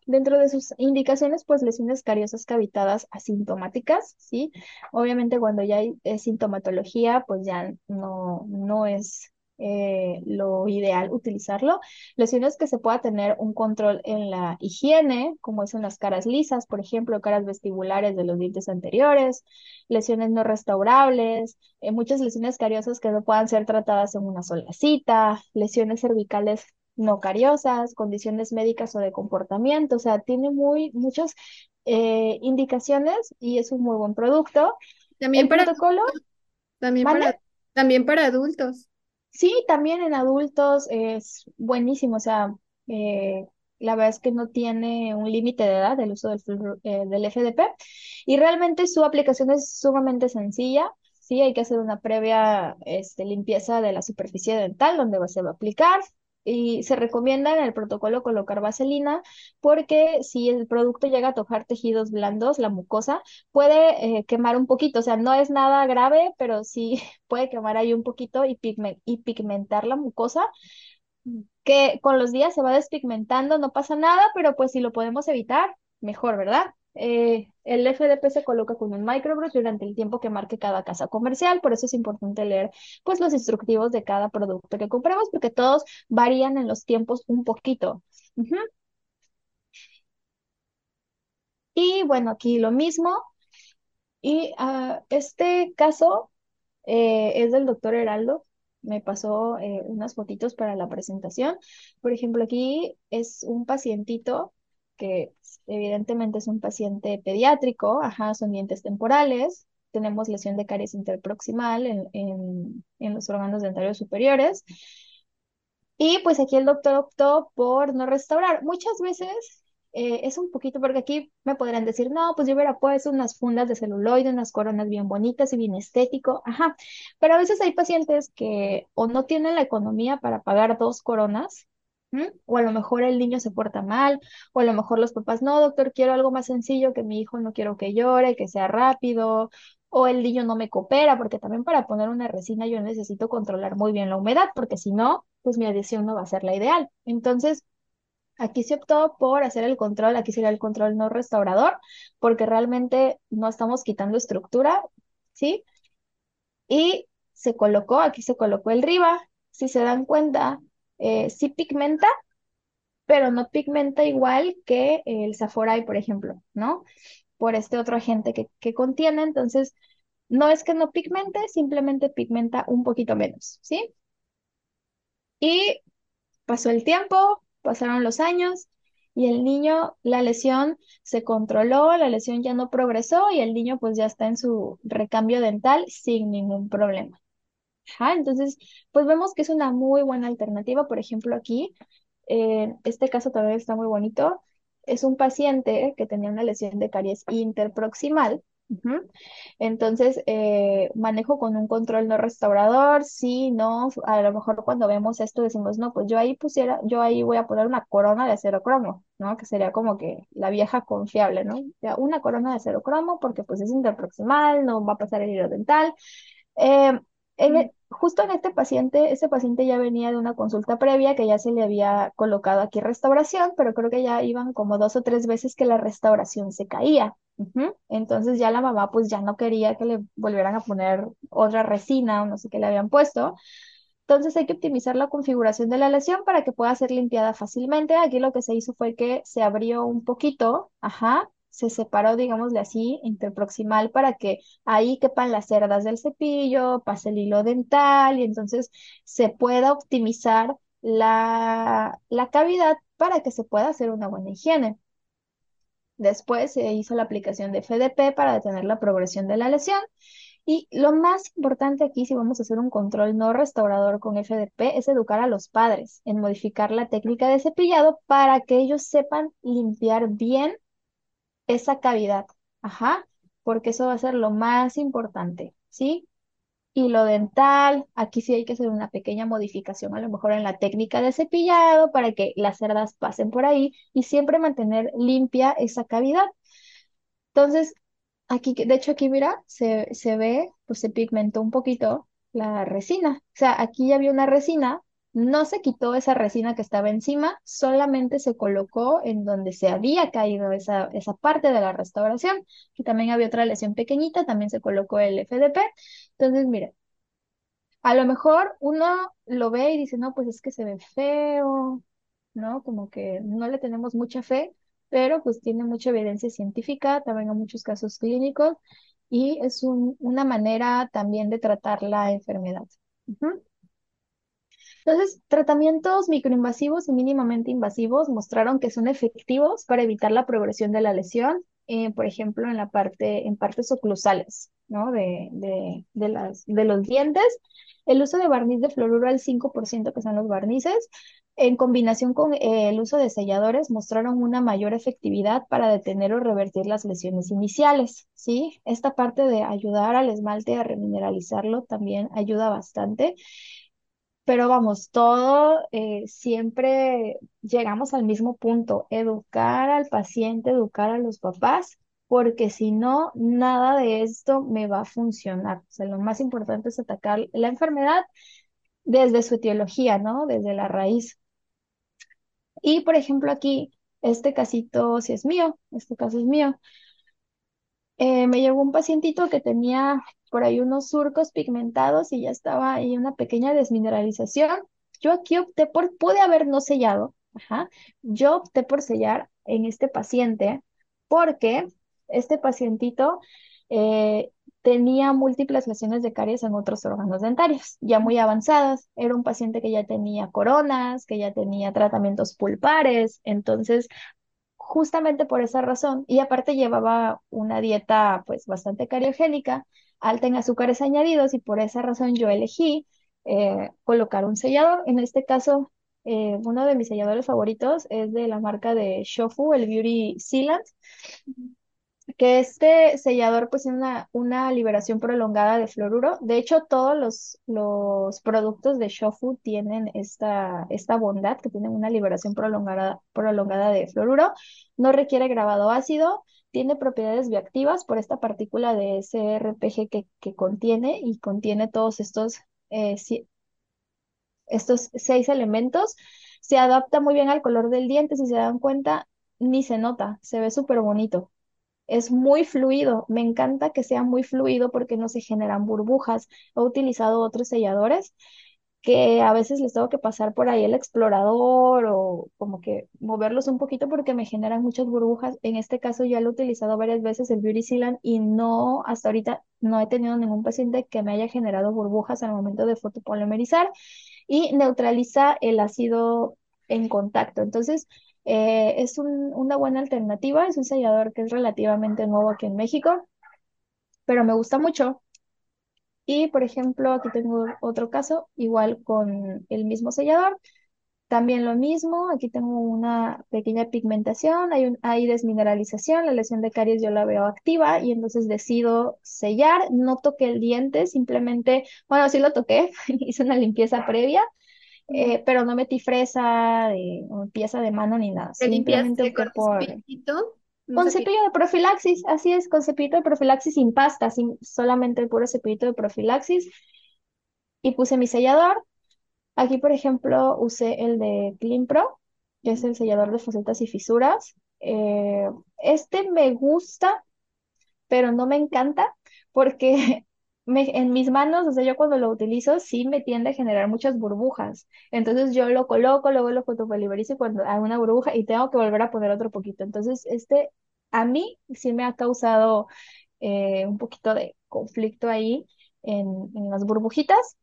Dentro de sus indicaciones, pues lesiones cariosas cavitadas asintomáticas, ¿sí? Obviamente cuando ya hay sintomatología, pues ya no es lo ideal utilizarlo. Lesiones que se pueda tener un control en la higiene, como es en las caras lisas, por ejemplo, caras vestibulares de los dientes anteriores, lesiones no restaurables, muchas lesiones cariosas que no puedan ser tratadas en una sola cita, lesiones cervicales no cariosas, condiciones médicas o de comportamiento, o sea, tiene muchas indicaciones y es un muy buen producto. También para adultos. También para adultos. Sí, también en adultos es buenísimo, o sea, la verdad es que no tiene un límite de edad el uso del FDP y realmente su aplicación es sumamente sencilla. Sí, hay que hacer una previa limpieza de la superficie dental donde se va a aplicar. Y se recomienda en el protocolo colocar vaselina porque si el producto llega a tocar tejidos blandos, la mucosa, puede quemar un poquito. O sea, no es nada grave, pero sí puede quemar ahí un poquito y pigmentar la mucosa, que con los días se va despigmentando, no pasa nada, pero pues si lo podemos evitar, mejor, ¿verdad? El FDP se coloca con un microbrush durante el tiempo que marque cada casa comercial, por eso es importante leer pues los instructivos de cada producto que compremos porque todos varían en los tiempos un poquito. Y bueno, aquí lo mismo y este caso es del doctor Heraldo. Me pasó unas fotitos para la presentación. Por ejemplo, aquí es un pacientito que evidentemente es un paciente pediátrico, son dientes temporales, tenemos lesión de caries interproximal en los órganos dentarios superiores, y pues aquí el doctor optó por no restaurar. Muchas veces es un poquito, porque aquí me podrán decir, no, pues yo hubiera puesto unas fundas de celuloide, unas coronas bien bonitas y bien estético, pero a veces hay pacientes que o no tienen la economía para pagar 2 coronas, o a lo mejor el niño se porta mal, o a lo mejor los papás, no, doctor, quiero algo más sencillo, que mi hijo no quiero que llore, que sea rápido, o el niño no me coopera, porque también para poner una resina yo necesito controlar muy bien la humedad, porque si no, pues mi adhesión no va a ser la ideal. Entonces, aquí se optó por hacer el control, aquí sería el control no restaurador, porque realmente no estamos quitando estructura, ¿sí? Y aquí se colocó el Riva, si se dan cuenta, sí pigmenta, pero no pigmenta igual que el Saforide, por ejemplo, ¿no? Por este otro agente que contiene, entonces no es que no pigmente, simplemente pigmenta un poquito menos, ¿sí? Y pasó el tiempo, pasaron los años, y el niño, la lesión se controló, la lesión ya no progresó, y el niño pues ya está en su recambio dental sin ningún problema. Entonces, pues vemos que es una muy buena alternativa. Por ejemplo, aquí, este caso también está muy bonito. Es un paciente que tenía una lesión de caries interproximal. Entonces, manejo con un control no restaurador. Sí, no, a lo mejor cuando vemos esto decimos, no, pues yo ahí voy a poner una corona de acero cromo, ¿no? Que sería como que la vieja confiable, ¿no? O sea, una corona de acero cromo porque pues es interproximal, no va a pasar el hilo dental. Justo en ese paciente ya venía de una consulta previa que ya se le había colocado aquí restauración, pero creo que ya iban como 2 o 3 veces que la restauración se caía. Entonces ya la mamá pues ya no quería que le volvieran a poner otra resina o no sé qué le habían puesto. Entonces hay que optimizar la configuración de la lesión para que pueda ser limpiada fácilmente. Aquí lo que se hizo fue que se abrió un poquito, se separó, digámosle así, interproximal para que ahí quepan las cerdas del cepillo, pase el hilo dental y entonces se pueda optimizar la cavidad para que se pueda hacer una buena higiene. Después se hizo la aplicación de FDP para detener la progresión de la lesión. Y lo más importante aquí, si vamos a hacer un control no restaurador con FDP, es educar a los padres en modificar la técnica de cepillado para que ellos sepan limpiar bien esa cavidad. Porque eso va a ser lo más importante, ¿sí? Y lo dental, aquí sí hay que hacer una pequeña modificación, a lo mejor en la técnica de cepillado, para que las cerdas pasen por ahí y siempre mantener limpia esa cavidad. Entonces, aquí, de hecho aquí, mira, se ve, pues se pigmentó un poquito la resina. O sea, aquí ya había una resina, no se quitó esa resina que estaba encima, solamente se colocó en donde se había caído esa parte de la restauración. Aquí también había otra lesión pequeñita, también se colocó el FDP. Entonces, mira, a lo mejor uno lo ve y dice, no, pues es que se ve feo, ¿no? Como que no le tenemos mucha fe, pero pues tiene mucha evidencia científica, también hay muchos casos clínicos, y es una manera también de tratar la enfermedad. Entonces, tratamientos microinvasivos y mínimamente invasivos mostraron que son efectivos para evitar la progresión de la lesión, por ejemplo, en partes oclusales, ¿no? de los dientes. El uso de barniz de fluoruro al 5%, que son los barnices, en combinación con el uso de selladores, mostraron una mayor efectividad para detener o revertir las lesiones iniciales, ¿sí? Esta parte de ayudar al esmalte a remineralizarlo también ayuda bastante. Pero vamos, todo siempre llegamos al mismo punto, educar al paciente, educar a los papás, porque si no, nada de esto me va a funcionar. O sea, lo más importante es atacar la enfermedad desde su etiología, ¿no? Desde la raíz. Y, por ejemplo, aquí, este casito sí es mío, este caso es mío. Me llegó un pacientito que tenía por ahí unos surcos pigmentados y ya estaba ahí una pequeña desmineralización. Yo aquí opté pude haber no sellado, yo opté por sellar en este paciente porque este pacientito tenía múltiples lesiones de caries en otros órganos dentarios, ya muy avanzadas. Era un paciente que ya tenía coronas, que ya tenía tratamientos pulpares, entonces justamente por esa razón, y aparte llevaba una dieta pues bastante cariogénica, alta en azúcares añadidos, y por esa razón yo elegí colocar un sellador. En este caso, uno de mis selladores favoritos es de la marca de Shofu, el Beauty Sealant, que este sellador pues tiene una liberación prolongada de fluoruro. De hecho, todos los productos de Shofu tienen esta bondad, que tienen una liberación prolongada de fluoruro. No requiere grabado ácido, tiene propiedades bioactivas por esta partícula de SRPG que contiene, y contiene todos estos 6 elementos. Se adapta muy bien al color del diente, si se dan cuenta, ni se nota, se ve súper bonito. Es muy fluido, me encanta que sea muy fluido porque no se generan burbujas. He utilizado otros selladores que a veces les tengo que pasar por ahí el explorador o como que moverlos un poquito porque me generan muchas burbujas. En este caso ya lo he utilizado varias veces, el Beauty Sealant, y no, hasta ahorita no he tenido ningún paciente que me haya generado burbujas al momento de fotopolimerizar, y neutraliza el ácido en contacto. Entonces, es una buena alternativa. Es un sellador que es relativamente nuevo aquí en México, pero me gusta mucho. Y, por ejemplo, aquí tengo otro caso, igual con el mismo sellador, también lo mismo. Aquí tengo una pequeña pigmentación, hay desmineralización, la lesión de caries yo la veo activa, y entonces decido sellar. No toqué el diente, simplemente, bueno, sí lo toqué, hice una limpieza previa, pero no metí fresa o pieza de mano ni nada. Simplemente con cepillo de profilaxis, así es, con cepillito de profilaxis sin pasta, solamente el puro cepillito de profilaxis. Y puse mi sellador. Aquí, por ejemplo, usé el de Clinpro, que es el sellador de fosetas y fisuras. Este me gusta, pero no me encanta, porque en mis manos, o sea, yo cuando lo utilizo sí me tiende a generar muchas burbujas. Entonces yo lo coloco, luego lo fotopoliverizo y cuando hago una burbuja y tengo que volver a poner otro poquito. Entonces a mí sí me ha causado un poquito de conflicto ahí en las burbujitas.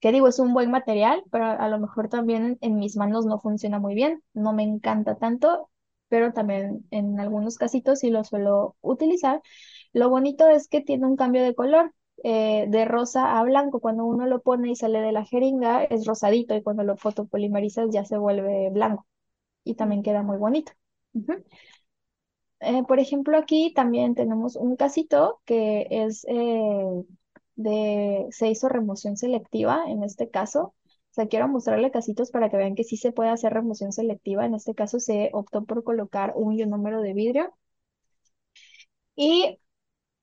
Que digo, es un buen material, pero a lo mejor también en mis manos no funciona muy bien. No me encanta tanto, pero también en algunos casitos sí lo suelo utilizar. Lo bonito es que tiene un cambio de color, de rosa a blanco. Cuando uno lo pone y sale de la jeringa es rosadito y cuando lo fotopolimerizas ya se vuelve blanco y también queda muy bonito. Ujú. Por ejemplo, aquí también tenemos un casito que es se hizo remoción selectiva en este caso. O sea, quiero mostrarle casitos para que vean que sí se puede hacer remoción selectiva. En este caso se optó por colocar un ionómero de vidrio. Y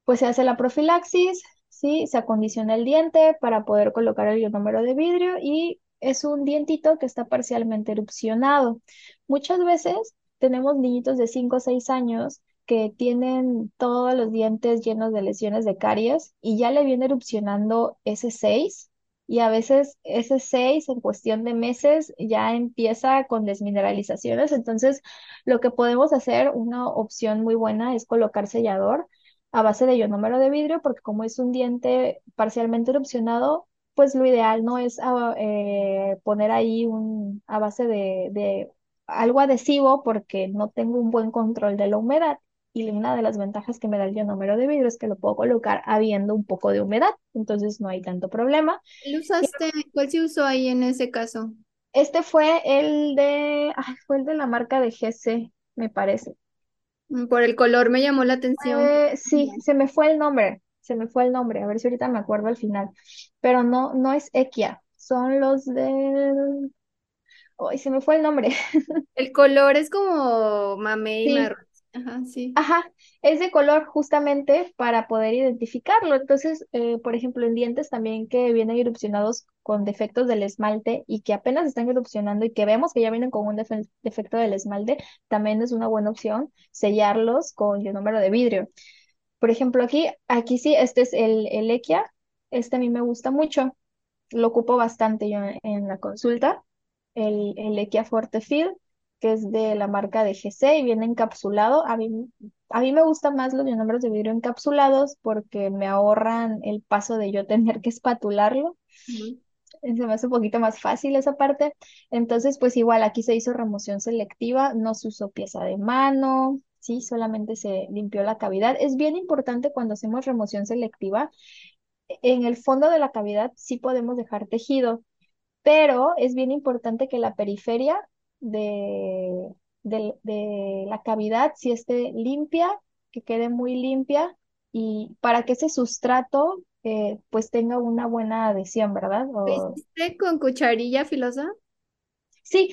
pues se hace la profilaxis, ¿sí? Se acondiciona el diente para poder colocar el ionómero de vidrio y es un dientito que está parcialmente erupcionado. Muchas veces tenemos niñitos de 5 o 6 años que tienen todos los dientes llenos de lesiones de caries y ya le viene erupcionando ese 6 y a veces ese 6 en cuestión de meses ya empieza con desmineralizaciones. Entonces lo que podemos hacer, una opción muy buena es colocar sellador a base de ionómero de vidrio, porque como es un diente parcialmente erupcionado, pues lo ideal no es poner ahí a base de algo adhesivo, porque no tengo un buen control de la humedad. Y una de las ventajas que me da el ionómero de vidrio es que lo puedo colocar habiendo un poco de humedad, entonces no hay tanto problema. ¿Cuál se usó ahí en ese caso? Este fue el de la marca de GC, me parece. Por el color me llamó la atención. Sí, se me fue el nombre, a ver si ahorita me acuerdo al final. Pero no es Equia, son los del... Ay, se me fue el nombre. El color es como mamey y marrón. Ajá, sí. Ajá, es de color justamente para poder identificarlo. Entonces, por ejemplo, en dientes también que vienen erupcionados con defectos del esmalte y que apenas están erupcionando y que vemos que ya vienen con un defecto del esmalte, también es una buena opción sellarlos con ionómero de vidrio. Por ejemplo, aquí sí, este es el Equia. Este a mí me gusta mucho. Lo ocupo bastante yo en la consulta. El Equia Forte Field, que es de la marca de GC y viene encapsulado. A mí me gustan más los ionómeros de vidrio encapsulados porque me ahorran el paso de yo tener que espatularlo. Uh-huh. Se me hace un poquito más fácil esa parte. Entonces, pues igual aquí se hizo remoción selectiva, no se usó pieza de mano, sí, solamente se limpió la cavidad. Es bien importante cuando hacemos remoción selectiva, en el fondo de la cavidad sí podemos dejar tejido, pero es bien importante que la periferia de la cavidad si esté limpia, que quede muy limpia y para que ese sustrato pues tenga una buena adhesión, ¿verdad? ¿Lo hiciste con cucharilla filosa? Sí,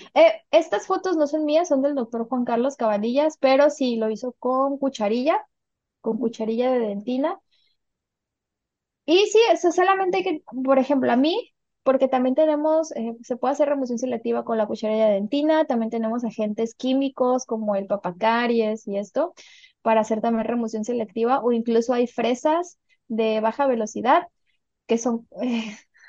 estas fotos no son mías, son del doctor Juan Carlos Cabañillas, pero sí, lo hizo con cucharilla de dentina. Y sí, eso solamente que, por ejemplo, a mí, porque también tenemos, se puede hacer remoción selectiva con la cucharilla de dentina, también tenemos agentes químicos como el papacaries y esto, para hacer también remoción selectiva, o incluso hay fresas de baja velocidad, que son,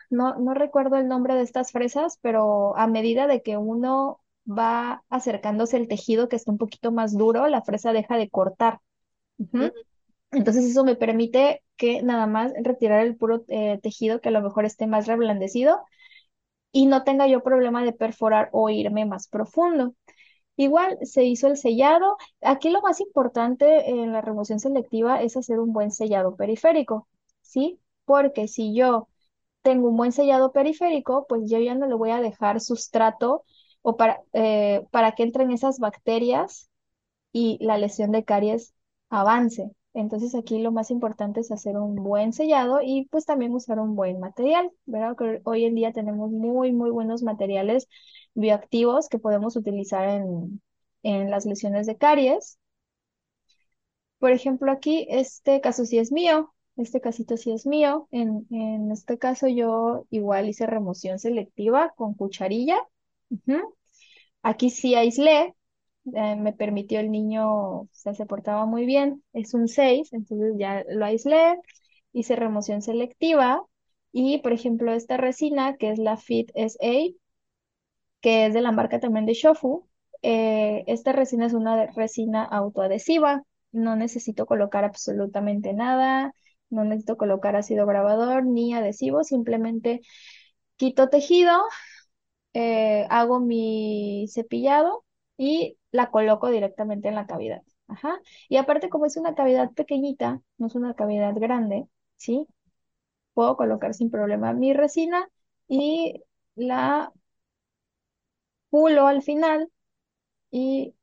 no recuerdo el nombre de estas fresas, pero a medida de que uno va acercándose el tejido que está un poquito más duro, la fresa deja de cortar. Uh-huh. Entonces eso me permite que nada más retirar el puro tejido que a lo mejor esté más reblandecido y no tenga yo problema de perforar o irme más profundo. Igual se hizo el sellado. Aquí lo más importante en la remoción selectiva es hacer un buen sellado periférico, ¿sí? Porque si yo tengo un buen sellado periférico, pues yo ya no le voy a dejar sustrato o para que entren esas bacterias y la lesión de caries avance. Entonces aquí lo más importante es hacer un buen sellado y pues también usar un buen material, ¿verdad? Que hoy en día tenemos muy, muy buenos materiales bioactivos que podemos utilizar en las lesiones de caries. Por ejemplo, aquí este caso sí es mío, este casito sí es mío. En este caso yo igual hice remoción selectiva con cucharilla. Uh-huh. Aquí sí aislé. Me permitió el niño, o sea, se portaba muy bien, es un 6, entonces ya lo aislé, hice remoción selectiva y, por ejemplo, esta resina, que es la Fit S8, que es de la marca también de Shofu, esta resina es una resina autoadhesiva, no necesito colocar absolutamente nada, no necesito colocar ácido grabador ni adhesivo, simplemente quito tejido, hago mi cepillado y la coloco directamente en la cavidad. Ajá. Y aparte, como es una cavidad pequeñita, no es una cavidad grande, ¿sí? Puedo colocar sin problema mi resina y la pulo al final y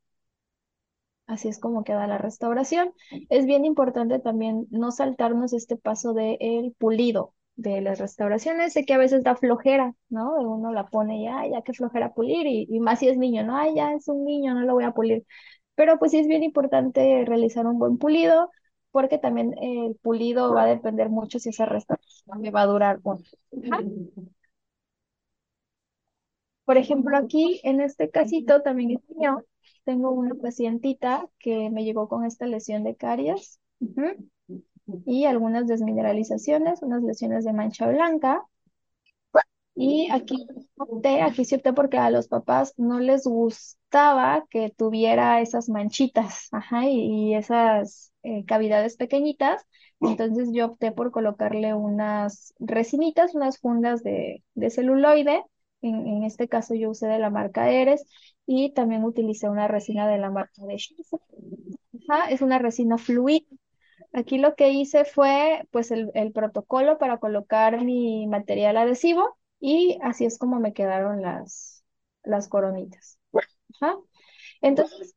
así es como queda la restauración. Es bien importante también no saltarnos este paso del pulido de las restauraciones. Sé que a veces da flojera, ¿no? Uno la pone y, ay, ya qué flojera pulir, y más si es niño, ¿no? Ay, ya es un niño, no lo voy a pulir. Pero pues sí es bien importante realizar un buen pulido, porque también el pulido va a depender mucho si esa restauración me va a durar o no. Por ejemplo, aquí en este casito también es mío. Tengo una pacientita que me llegó con esta lesión de caries y algunas desmineralizaciones, unas lesiones de mancha blanca. Y aquí sí opté porque a los papás no les gustaba que tuviera esas manchitas, ajá, y esas cavidades pequeñitas. Entonces yo opté por colocarle unas resinitas, unas fundas de celuloide. En este caso yo usé de la marca Eres y también utilicé una resina de la marca de Shofu. Es una resina fluida. Aquí lo que hice fue pues el protocolo para colocar mi material adhesivo y así es como me quedaron las coronitas. Ajá. Entonces,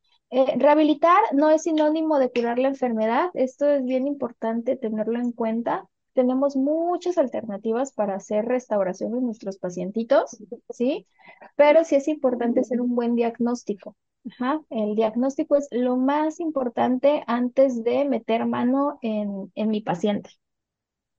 rehabilitar no es sinónimo de curar la enfermedad. Esto es bien importante tenerlo en cuenta. Tenemos muchas alternativas para hacer restauración de nuestros pacientitos, ¿sí? Pero sí es importante hacer un buen diagnóstico. Ajá. El diagnóstico es lo más importante antes de meter mano en mi paciente,